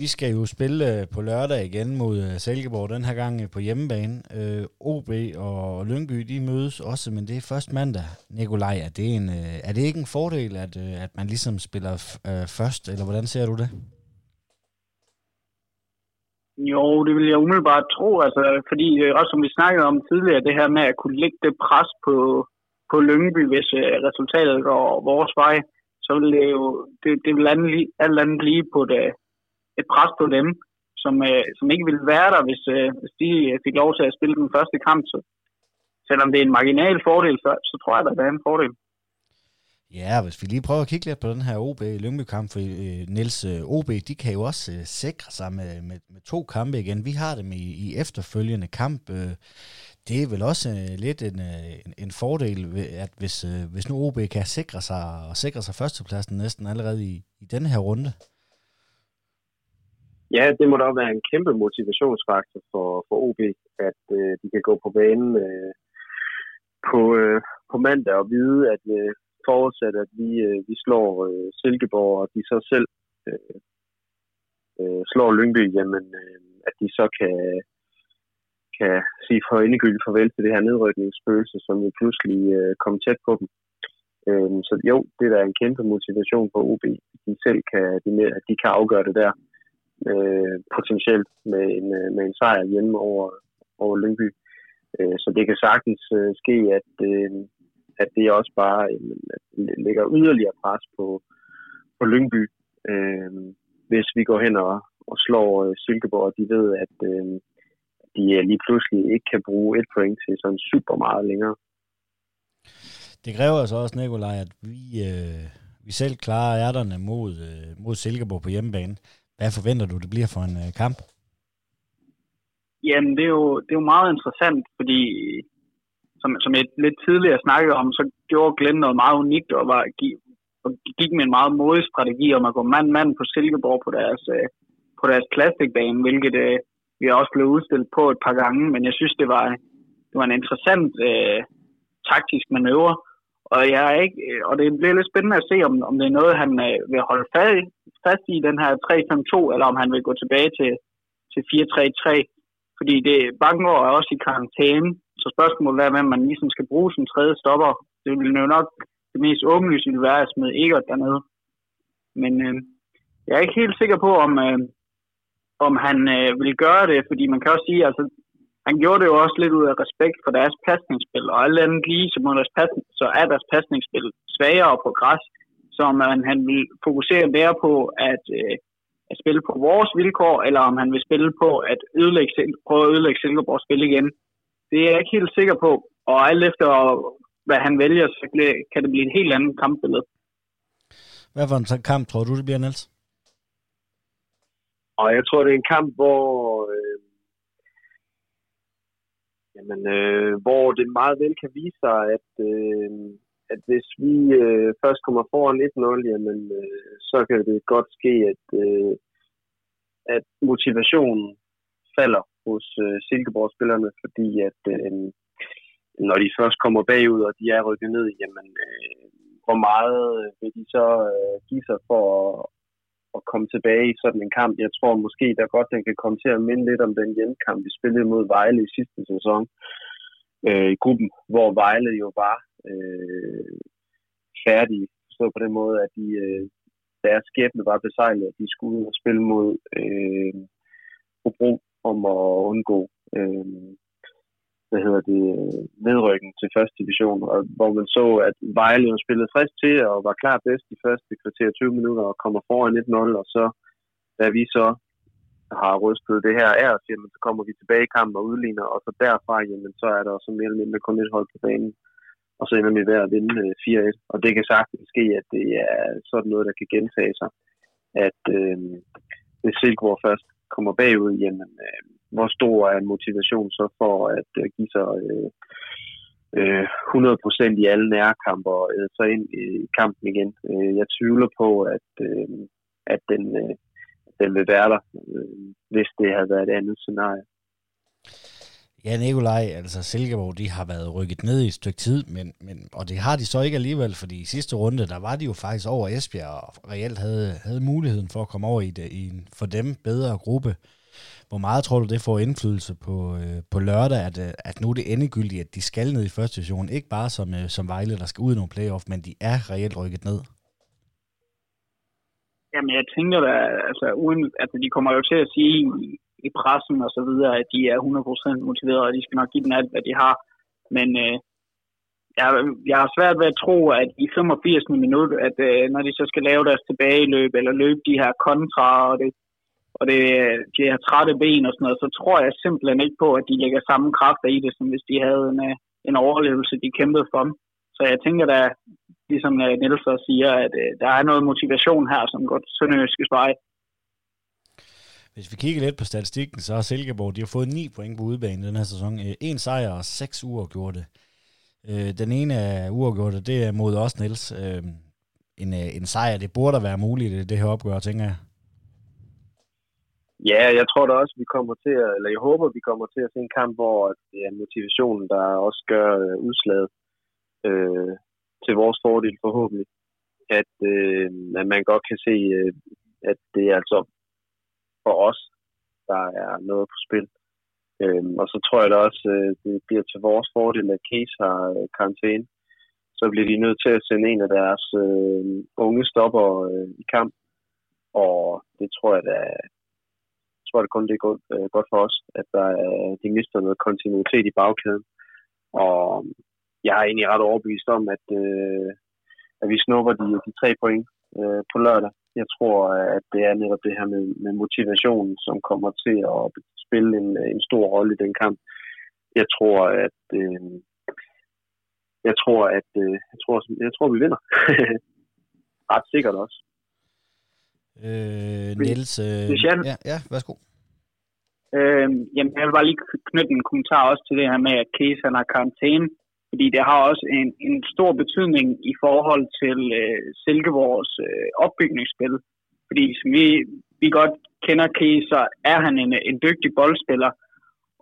Vi skal jo spille på lørdag igen mod Silkeborg, den her gang på hjemmebane. Øh, O B og Lyngby, de mødes også, men det er først mandag. Nikolaj, er det, en, er det ikke en fordel, at, at man ligesom spiller f- øh, først, eller hvordan ser du det? Jo, det vil jeg umiddelbart tro, altså, fordi også som vi snakkede om tidligere, det her med at kunne lægge det pres på, på Lyngby, hvis resultatet går vores vej, så vil det jo det, det vil alt andet blive på det, et pres på dem, som, som ikke ville være der, hvis, hvis de fik lov til at spille den første kamp. Så selvom det er en marginal fordel, så, så tror jeg, at det er en fordel. Ja, hvis vi lige prøver at kigge lidt på den her O B Lyngby-kamp, for øh, Niels, øh, O B, de kan jo også øh, sikre sig med, med, med to kampe igen. Vi har dem i, i efterfølgende kamp. Øh, det er vel også øh, lidt en, en, en fordel, at hvis, øh, hvis nu O B kan sikre sig og sikre sig førstepladsen næsten allerede i, i denne her runde. Ja, det må da også være en kæmpe motivationsfaktor for, for O B, at øh, de kan gå på banen øh, på, øh, på mandag og vide, at øh, forudsat, at vi, øh, vi slår øh, Silkeborg, og de så selv øh, øh, slår Lyngby, jamen, øh, at de så kan, kan sige for endegyldigt farvel til det her nedrykningsspøgelse, som vi pludselig øh, kom tæt på dem. Øh, så jo, det er da en kæmpe motivation for O B, at de selv kan, de med, at de kan afgøre det der, øh, potentielt med en, med en sejr hjemme over, over Lyngby. Øh, så det kan sagtens øh, ske, at øh, at det også bare lægger yderligere pres på, på Lyngby, øh, hvis vi går hen og, og slår øh, Silkeborg, og de ved, at øh, de lige pludselig ikke kan bruge et point til sådan super meget længere. Det kræver altså også, Nikolaj, at vi, øh, vi selv klarer ærterne mod, øh, mod Silkeborg på hjemmebane. Hvad forventer du, det bliver for en øh, kamp? Jamen, det er, jo, det er jo meget interessant, fordi Som, som jeg lidt tidligere snakkede om, så gjorde Glenn noget meget unikt og, var, og gik med en meget modig strategi om at gå mand-mand på Silkeborg på deres, på deres plastikbane, hvilket øh, vi også blev udstillet på et par gange. Men jeg synes, det var, det var en interessant øh, taktisk manøvre, og, jeg er ikke, og det bliver lidt spændende at se, om, om det er noget, han øh, vil holde fast, fast i den her tre fem to, eller om han vil gå tilbage til, til fire tre tre. Fordi det, Bangor er også i karantæne. Så spørgsmålet er, hvem man ligesom skal bruge som tredje stopper. Det ville jo nok det mest åbenlyse ville være at smide Ekkert dernede. Men øh, jeg er ikke helt sikker på, om, øh, om han øh, vil gøre det, fordi man kan også sige, altså han gjorde det jo også lidt ud af respekt for deres pasningsspil, og alt andet lige, så, må deres pas- så er deres pasningsspil svagere på græs, så om han, han vil fokusere mere på at, øh, at spille på vores vilkår, eller om han vil spille på at ødelægge, prøve at ødelægge Silkeborgs spil igen. Det er jeg ikke helt sikker på, og alt efter hvad han vælger, så kan det blive et helt andet kampbillede. Hvad for en kamp tror du, det bliver, Niels? Og jeg tror, det er en kamp, hvor, øh, jamen, øh, hvor det meget vel kan vise sig, at, øh, at hvis vi øh, først kommer foran et nul, jamen, øh, så kan det godt ske, at, øh, at motivationen falder hos øh, Silkeborg-spillerne, fordi at øh, når de først kommer bagud, og de er rykket ned, jamen, øh, hvor meget vil de så øh, give sig for at, at komme tilbage i sådan en kamp? Jeg tror måske, der godt den kan komme til at minde lidt om den hjemmekamp, vi spillede mod Vejle i sidste sæson øh, i gruppen, hvor Vejle jo var øh, færdige, så på den måde, at de, øh, deres skæbne var besejlet, at de skulle ud og spille mod øh, Hobro om at undgå øh, hvad hedder det, nedrykken til første division, og hvor man så, at Vejle spillede frisk til og var klar bedst de første kvarter tyve minutter og kommer foran et nul, og så, da vi så har rystet det her af os, jamen, så kommer vi tilbage i kampen og udligner, og så derfra, jamen, så er der også mere eller mindre kun et hold på banen, og så ender vi ved at vinde øh, fire et, og det kan sagtens ske, at det er sådan noget, der kan gentage sig, at øh, det Silkeborg først kommer bagud, jamen, øh, hvor stor er en motivation så for at øh, give sig øh, øh, hundrede procent i alle nærkampe og øh, så ind i kampen igen. Øh, jeg tvivler på, at, øh, at den, øh, den vil være der, øh, hvis det havde været et andet scenarie. Ja, Nikolaj, altså Silkeborg, de har været rykket ned i et stykke tid, men, men, og det har de så ikke alligevel, fordi i sidste runde, der var de jo faktisk over Esbjerg, og reelt havde, havde muligheden for at komme over i, det, i en for dem bedre gruppe. Hvor meget tror du, det får indflydelse på, øh, på lørdag, at, at nu er det endegyldigt, at de skal ned i første division, ikke bare som, øh, som Vejle, der skal ud i nogle playoff, men de er reelt rykket ned? Jamen, jeg tænker da, altså, uden, altså de kommer jo til at sige i pressen og så videre, at de er hundrede procent motiverede, og de skal nok give den alt, hvad de har. Men øh, jeg, jeg har svært ved at tro, at i femogfirsende minut, at øh, når de så skal lave deres tilbageløb, eller løbe de her kontra, og det, og det, de her trætte ben og sådan noget, så tror jeg simpelthen ikke på, at de lægger samme kræfter i det, som hvis de havde en, en overlevelse, de kæmpede for dem. Så jeg tænker da, ligesom Niels også siger, at øh, der er noget motivation her, som går til Sønderjyskes vej. Hvis vi kigger lidt på statistikken, så har Silkeborg, de har fået ni point på udebane den her sæson. En sejr og seks uafgjorte. Den ene af uafgjorte, det er mod os, Niels. En, en sejr, det burde da være muligt i det her opgør, tænker jeg. Ja, jeg tror da også, vi kommer til at, eller jeg håber, vi kommer til at se en kamp, hvor det er motivationen, der også gør udslaget øh, til vores fordel forhåbentlig. At, øh, at man godt kan se, at det er altså for os, der er noget på spil. Øhm, og så tror jeg da også, øh, det bliver til vores fordel, at Kees har øh, karantæne. Så bliver de nødt til at sende en af deres øh, unge stopper øh, i kamp. Og det tror jeg da, jeg tror da kun, det er godt, øh, godt for os, at der, øh, de mister noget kontinuitet i bagkæden. Og jeg er egentlig ret overbevist om, at, øh, at vi snupper de, de tre point øh, på lørdag. Jeg tror, at det er netop det her med, med motivationen, som kommer til at spille en, en stor rolle i den kamp. Jeg tror, at øh, jeg tror, at øh, jeg tror, jeg tror, vi vinder. Ret sikkert også. Øh, Niels, øh, ja, ja, værsgo. Øh, jamen, jeg vil bare lige knytte en kommentar også til det her med, at Kees han har karantæne. Fordi det har også en, en stor betydning i forhold til øh, Silkeborgs øh, opbygningsspil. Fordi som vi, vi godt kender Kees, så er han en, en dygtig boldspiller.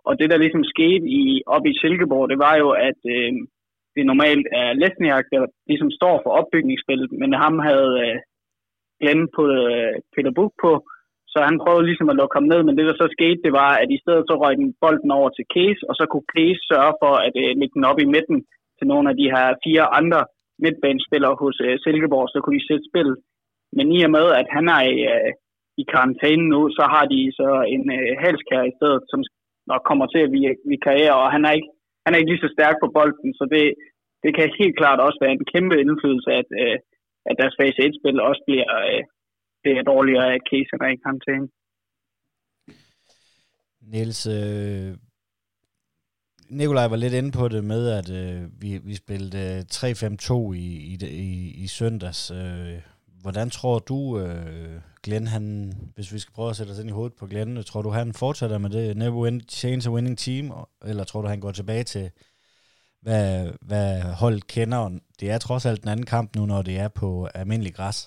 Og det, der ligesom skete i, op i Silkeborg, det var jo, at øh, det normalt er Lesniak, der ligesom står for opbygningsspillet. Men ham havde øh, Glenn på øh, Peter Buch på, så han prøvede ligesom at lukke ham ned. Men det, der så skete, det var, at i stedet så røg den bolden over til Kees, og så kunne Kees sørge for at øh, lægge den op i midten til nogle af de her fire andre midtbanespillere hos øh, Silkeborg, så kunne de sætte spil. Men i og med, at han er i, øh, i karantæne nu, så har de så en øh, halskær i stedet, som nok kommer til at vikariere, og han er, ikke, han er ikke lige så stærk på bolden, så det, det kan helt klart også være en kæmpe indflydelse, at, øh, at deres fase et-spil også bliver... Øh, Det er dårligere, at Kees er i karantæne. Niels, øh, Nikolaj var lidt inde på det med, at øh, vi, vi spillede øh, tre fem to i, i, i, i søndags. Øh, hvordan tror du, øh, Glenn, han, hvis vi skal prøve at sætte os ind i hovedet på Glenn, tror du, han fortsætter med det never change a winning team, eller tror du, han går tilbage til, hvad, hvad holdet kender? Det er trods alt den anden kamp nu, når det er på almindelig græs.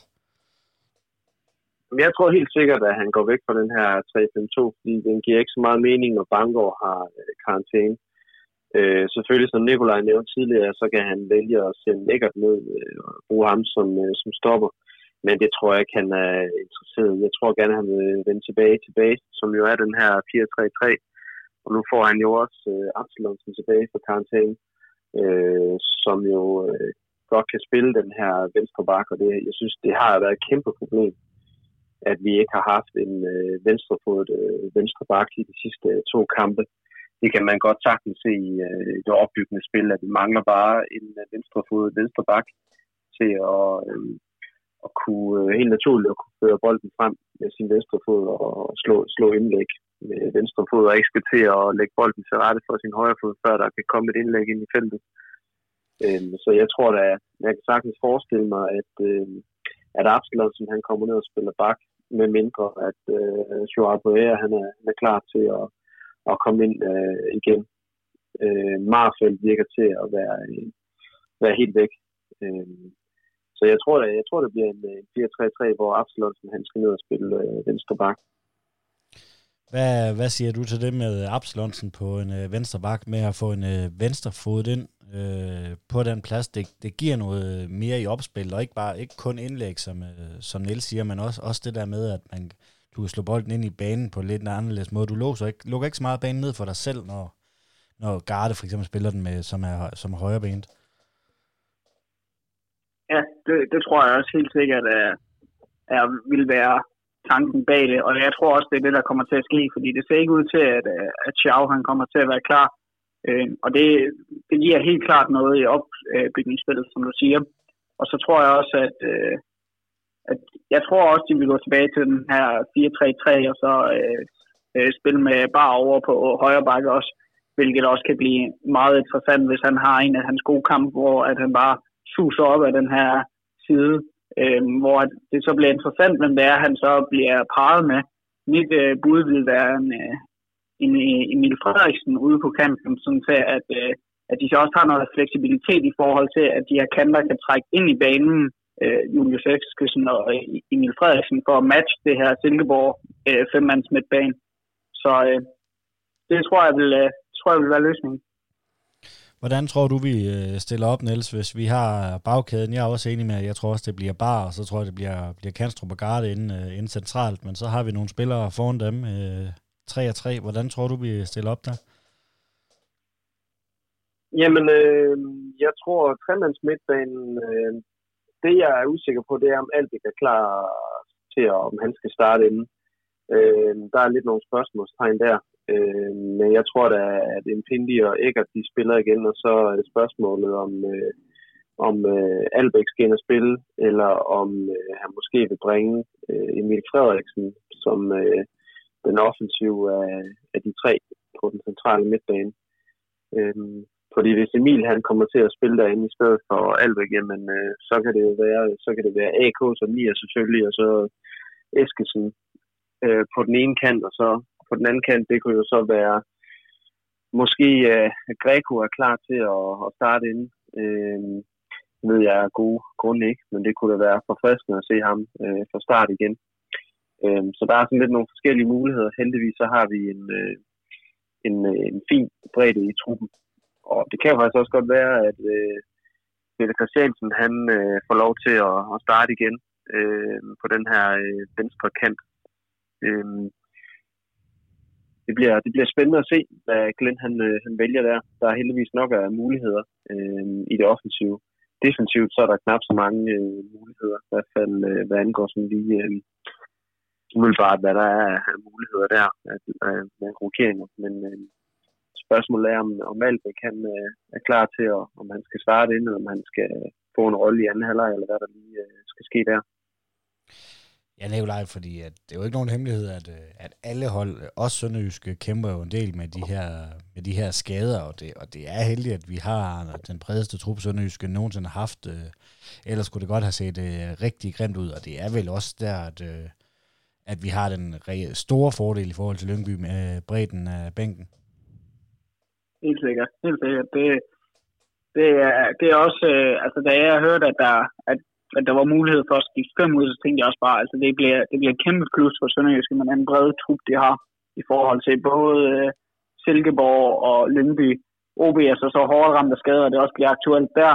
Jeg tror helt sikkert, at han går væk fra den her tre fem to, fordi den giver ikke så meget mening, når Bangor har karantæne. Øh, selvfølgelig, som Nikolaj nævnte tidligere, så kan han vælge at sende Ekkert ned øh, og bruge ham som, øh, som stopper. Men det tror jeg ikke, han er interesseret. Jeg tror gerne, han vil vende tilbage tilbage, som jo er den her fire tre tre. Og nu får han jo også øh, Absalonsen tilbage fra karantæne, øh, som jo øh, godt kan spille den her venstreback. Og det, jeg synes, det har været et kæmpe problem, at vi ikke har haft en øh, venstrefodet øh, venstreback i de sidste øh, to kampe. Det kan man godt sagtens se i øh, det opbyggende spil, at vi mangler bare en øh, venstrefodet venstreback til at, øh, at kunne øh, helt naturligt at kunne føre bolden frem med sin venstrefod og slå, slå indlæg med venstrefod, og ikke skal til at lægge bolden til rette for sin højrefod, før der kan komme et indlæg ind i feltet. Øh, så jeg tror da, jeg kan sagtens forestille mig, at, øh, at Absalonsen han kommer ned og spiller back, med mindre at øh, Joao Boea, han er, han er klar til at, at komme ind øh, igen. Øh, Marfeld virker til at være, øh, være helt væk. Øh, så jeg tror, at, jeg tror, det bliver en fire tre tre, hvor Absalonsen han skal ned og spille øh, venstre bak. Hvad, hvad siger du til det med Absalonsen på en øh, venstre bak, med at få en øh, venstre fod ind øh, på den plads? Det, det giver noget mere i opspil, og ikke, bare, ikke kun indlæg, som, øh, som Niels siger, men også, også det der med, at man, du kan slå bolden ind i banen på lidt en anderledes måde. Du låser ikke, lukker ikke så meget banen ned for dig selv, når, når Garde for eksempel spiller den med, som er, som er højrebenet. Ja, det, det tror jeg også helt sikkert er, er vil være tanken bag det, og jeg tror også, det er det, der kommer til at ske, fordi det ser ikke ud til, at, at Xiao, han kommer til at være klar, øh, og det, det giver helt klart noget i opbygningsspillet, som du siger, og så tror jeg også, at, øh, at jeg tror også, de vil gå tilbage til den her fire tre tre, og så øh, øh, spille med bar over på højre bakke også, hvilket også kan blive meget interessant, hvis han har en af hans gode kampe, hvor at han bare suser op af den her side, øh, hvor det så bliver interessant, hvem det er, han så bliver parret med. Mit øh, bud vil være en, en, en Emil Frederiksen ude på kanten, sådan til at, øh, at de så også har noget fleksibilitet i forhold til, at de her kanter kan trække ind i banen, øh, Julius Eskesen og Emil Frederiksen, for at matche det her Silkeborg øh, femmands midtbane. Så øh, det tror jeg vil... Øh, tror jeg vil være løsningen. Hvordan tror du, vi stiller op, Niels, hvis vi har bagkæden? Jeg er også enig med, at jeg tror også, det bliver Bar, og så tror jeg, det bliver, bliver Kanstrup og Garde inde, inde centralt, men så har vi nogle spillere foran dem, øh, tre og tre. Hvordan tror du, vi stiller op der? Jamen, øh, jeg tror, at tremands midtbanen, øh, det jeg er usikker på, det er, om Albæk er klar til, om han skal starte inden. Øh, der er lidt nogle spørgsmålstegn der. Øh, men jeg tror da, at Impendi og Ekkert, de spiller igen, og så er det spørgsmålet om, øh, om øh, Albæk skal ind og spille, eller om øh, han måske vil bringe øh, Emil Frederiksen som øh, den offensive af, af de tre på den centrale midtbane. Øh, fordi hvis Emil han kommer til at spille derinde i stedet for Albæk, jamen, øh, så kan det jo være, så kan det være A K som nier selvfølgelig, og så Eskesen øh, på den ene kant, og så på den anden kant, det kunne jo så være, måske uh, Greco er klar til at, at starte inden. Øh, ved jeg er gode grunde ikke, men det kunne da være forfriskende at se ham øh, fra start igen. Øh, så der er sådan lidt nogle forskellige muligheder. Heldigvis så har vi en, øh, en, øh, en fin bredde i truppen. Og det kan faktisk også godt være, at øh, Peter Christiansen han øh, får lov til at, at starte igen øh, på den her øh, venstre kant. Øh, Det bliver, det bliver spændende at se, hvad Glenn han, han vælger der. Der er heldigvis nok af muligheder øh, i det offensive. Defensivt så er der knap så mange øh, muligheder, i hvert fald øh, hvad angår sådan lige øh, umiddelbart, hvad der er af muligheder der af, af, med rokeringer. Men øh, spørgsmålet er, om, om Albæk han øh, er klar til, at, om han skal starte ind, eller om han skal få en rolle i anden halvleg, eller hvad der lige øh, skal ske der. Ja, Nikolaj, fordi at det er jo ikke nogen hemmelighed, at, at alle hold, også Sønderjyske, kæmper jo en del med de her, med de her skader, og det, og det er heldigt, at vi har den bredeste trup, Sønderjyske nogensinde har haft. Øh, ellers kunne det godt have set øh, rigtig grimt ud, og det er vel også der, at, øh, at vi har den re- store fordel i forhold til Lyngby med øh, bredden af bænken. Helt sikkert, helt sikkert. Det, det, er, det er også, øh, altså da jeg har hørt, at der at at der var mulighed for at skifte fem ud, så tænkte jeg også bare, altså det bliver, det bliver et kæmpe plus for Sønderjyske, men den brede trup, de har i forhold til både øh, Silkeborg og Lyngby. O B er så, så hårdt ramt af skader, og det også bliver aktuelt der.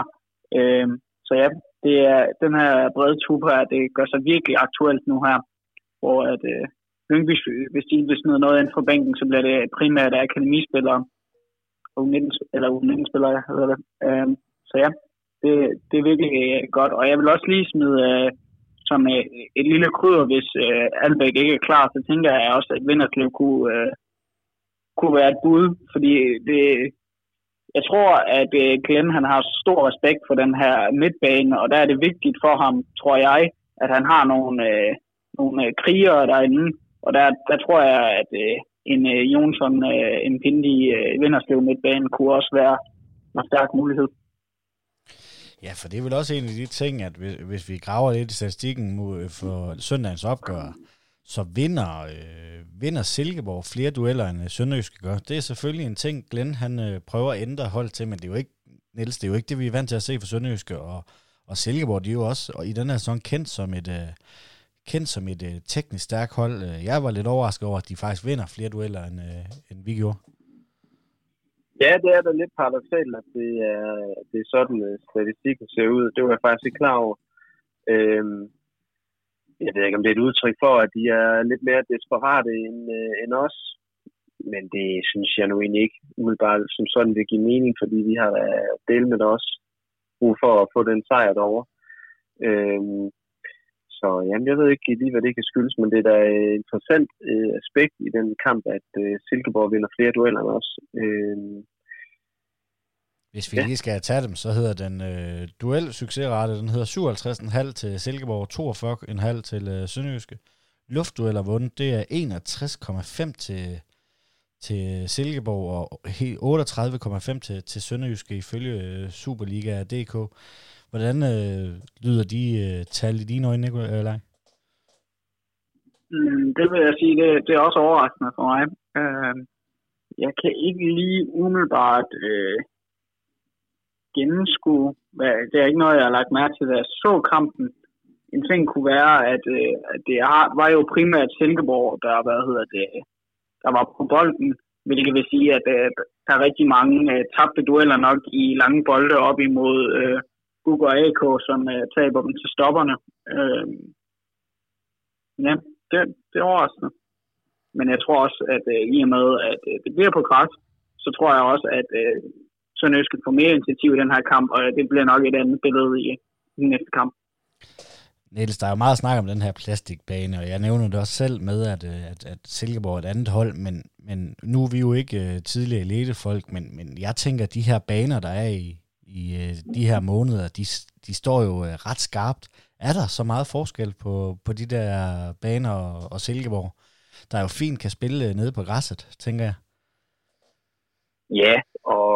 Øh, så ja, det er, den her brede trup her, det gør sig virkelig aktuelt nu her, hvor at øh, Lyngby, hvis de vil smide noget ind fra bænken, så bliver det primært af akademispillere, og U nitten-spillere, hedder det. Øh, så ja. Det, det er virkelig godt, og jeg vil også lige smide øh, som øh, et lille krydder, hvis øh, Albæk ikke er klar, så tænker jeg også, at Vinderslev kunne, øh, kunne være et bud, fordi det, jeg tror, at øh, Glenn han har stor respekt for den her midtbane, og der er det vigtigt for ham, tror jeg, at han har nogle, øh, nogle krigere derinde, og der, der tror jeg, at øh, en øh, Jonsson, øh, en Pindi øh, Vinderslev midtbane kunne også være en stærk mulighed. Ja, for det er vel også en af de ting, at hvis, hvis vi graver lidt i statistikken for søndagens opgør, så vinder, øh, vinder Silkeborg flere dueller, end Sønderjyske gør. Det er selvfølgelig en ting, Glenn han øh, prøver at ændre hold til, men det er jo ikke, Niels, det er jo ikke det, vi er vant til at se for Sønderjyske, og, og Silkeborg, de er jo også, og i den her sæson kendt som et, øh, kendt som et øh, teknisk stærkt hold. Jeg var lidt overrasket over, at de faktisk vinder flere dueller, end, øh, end vi gjorde. Ja, det er da lidt paradoksalt, at det er, det er sådan, at statistikken ser ud. Det var jeg faktisk ikke klar over. Øhm, jeg ved ikke, om det er et udtryk for, at de er lidt mere desperate end, øh, end os. Men det synes jeg nu egentlig ikke umiddelbart som sådan vil give mening, fordi vi har da delt med os brug for at få den sejr derovre. Øhm, Så jamen, jeg ved ikke lige, hvad det kan skyldes, men det er da et interessant øh, aspekt i den kamp, at øh, Silkeborg vinder flere dueller også. Øh, Hvis vi ja. lige skal tage dem, så hedder den øh, duel-succesrate, den hedder syvoghalvtreds komma fem til Silkeborg, toogfyrre komma fem til øh, Sønderjyske. Luftdueller vundet, det er enogtres komma fem til, til Silkeborg og otteogtredive komma fem til, til Sønderjyske ifølge øh, Superliga punktum d k. Hvordan øh, lyder de øh, tal i dine øjne, Nikolaj? Mm, det vil jeg sige, det, det er også overraskende for mig. Øh, jeg kan ikke lige umiddelbart øh, gennemskue. Hvad, det er ikke noget, jeg har lagt mærke til, da jeg så kampen. En ting kunne være, at, øh, at det var jo primært Silkeborg, der, hvad hedder det, der var på bolden, hvilket vil sige, at øh, der er rigtig mange øh, tabte dueller nok i lange bolde op imod Øh, og A K, som uh, taber dem til stopperne. Uh, ja, det, det er overraskende. Men jeg tror også, at uh, i og med, at uh, det bliver på græs, så tror jeg også, at uh, Sønderjyske får mere initiativ i den her kamp, og uh, det bliver nok et andet billede i uh, næste kamp. Niels, der er jo meget snak om den her plastikbane, og jeg nævner det også selv med, at, at, at Silkeborg er et andet hold, men, men nu er vi jo ikke uh, tidligere elitefolk, men, men jeg tænker, at de her baner, der er i i de her måneder, de, de står jo ret skarpt. Er der så meget forskel på, på de der baner og, og Silkeborg, der jo fint kan spille nede på græsset, tænker jeg? Ja, og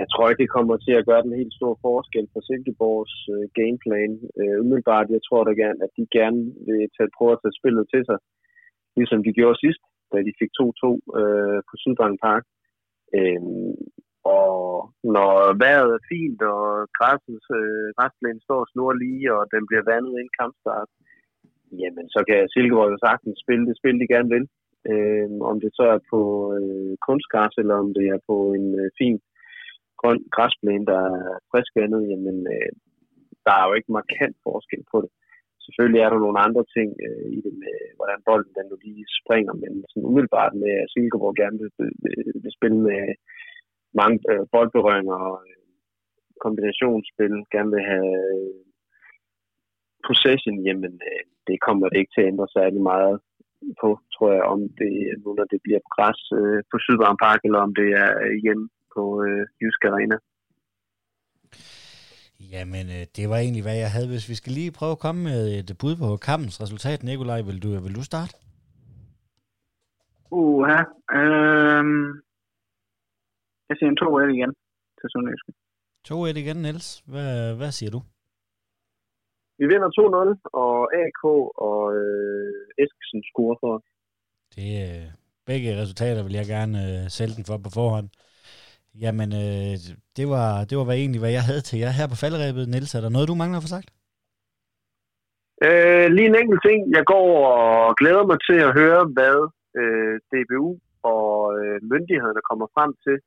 jeg tror ikke, det kommer til at gøre den helt store forskel for Silkeborgs øh, gameplan. Øh, umiddelbart, jeg tror da gerne, at de gerne vil tage, prøve at tage spillet til sig, ligesom de gjorde sidst, da de fik to-to øh, på Sydbank Park. Øh, Og når vejret er fint, og græssens øh, græsplæne står snor lige, og den bliver vandet inden kampstart, jamen så kan Silkeborg jo sagtens spille det spil, de gerne vil. Øh, om det så er på øh, kunstgræs, eller om det er på en øh, fin grøn græsplæne, der er friskvandet, jamen øh, der er jo ikke markant forskel på det. Selvfølgelig er der nogle andre ting øh, i det med, hvordan bolden den nu lige springer, men sådan umiddelbart med, at Silkeborg gerne vil, vil, vil spille med mange øh, boldberøringer og øh, kombinationsspil, gerne vil have øh, possession, jamen øh, det kommer det ikke til at ændre særlig meget på, tror jeg, om det nu, når det bliver på græs øh, på Sydbank Park, eller om det er hjemme på øh, Jysk Arena. Jamen, øh, det var egentlig, hvad jeg havde. Hvis vi skal lige prøve at komme med et bud på kampens resultat, Nikolaj, vil du, vil du starte? Uha, øh... Jeg siger en to-et igen til Sønderjyske. to-et igen, Niels. Hvad, hvad siger du? Vi vinder to-nul, og A K og øh, Eskesen scorer for os. Det, øh, begge resultater vil jeg gerne øh, sælge den for på forhånd. Jamen, øh, det var, det var hvad egentlig, hvad jeg havde til jer her på falderæbet. Niels, er der noget, du mangler for sagt? Øh, lige en enkelt ting. Jeg går og glæder mig til at høre, hvad øh, D B U og øh, myndighederne kommer frem til.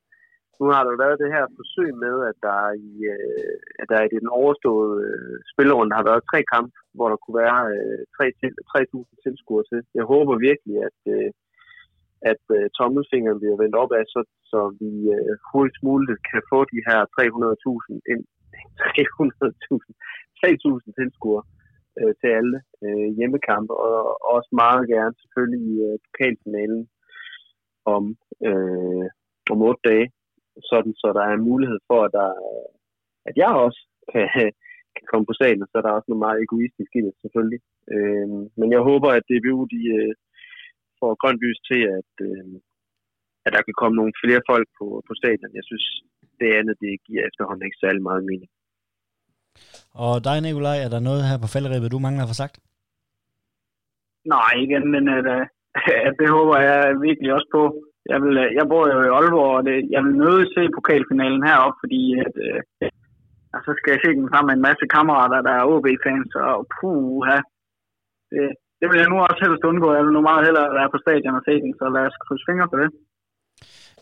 Nu har der været det her forsøg med, at der i, øh, at der i den overståede øh, spillerunde har været tre kampe, hvor der kunne være øh, tre tusind tilskuere til. Jeg håber virkelig, at, øh, at øh, tommelfingeren bliver vendt op af, så, så vi øh, hurtigst muligt kan få de her tre hundrede tusind ind, tre hundrede tusind, tre tusind tilskuere øh, til alle øh, hjemmekampe, og, og også meget gerne selvfølgelig i øh, pokalfinalen om, øh, om otte dage. Sådan, så der er mulighed for, at, der, at jeg også kan, kan komme på salen, så er der også noget meget egoistisk i det, selvfølgelig. Øh, men jeg håber, at D B U de, øh, får grønt lys til, at, øh, at der kan komme nogle flere folk på, på stadion. Jeg synes, det andet det giver efterhånden ikke særlig meget mening. Og dig, Nikolaj, er der noget her på falderæbet, du mangler at få sagt? Nej, igen, men at, at det håber jeg virkelig også på. Jeg, vil, jeg bor jo i Aalborg, og det, jeg vil nødt til se pokalfinalen heroppe, fordi at, øh, og så skal jeg se den sammen med en masse kammerater, der er O B-fans, og puha. Det, det vil jeg nu også helst undgå. Jeg vil nu meget hellere være på stadion og se den, så lad os krydse fingre for det.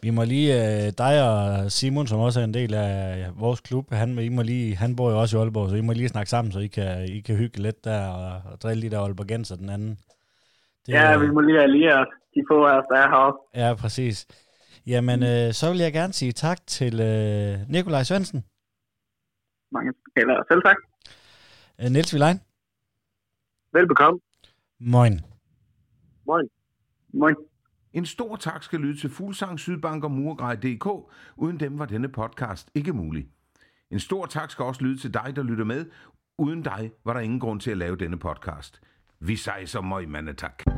Vi må lige, dig og Simon, som også er en del af vores klub, han, I må lige, han bor jo også i Aalborg, så I må lige snakke sammen, så I kan, I kan hygge lidt der og, og drille lidt af Aalborgenser den anden. Det, ja, vi må lige alliere os, de få af os, der er heroppe. Ja, præcis. Jamen, øh, så vil jeg gerne sige tak til øh, Nikolaj Svendsen. Mange, eller selv tak. Niels Vilegnen. Velbekomme. Moin. Moin. Moin. En stor tak skal lyde til Fuglsang, Sydbank og murgrej punktum d k. Uden dem var denne podcast ikke mulig. En stor tak skal også lyde til dig, der lytter med. Uden dig var der ingen grund til at lave denne podcast. Vi sejser møj, mandetak.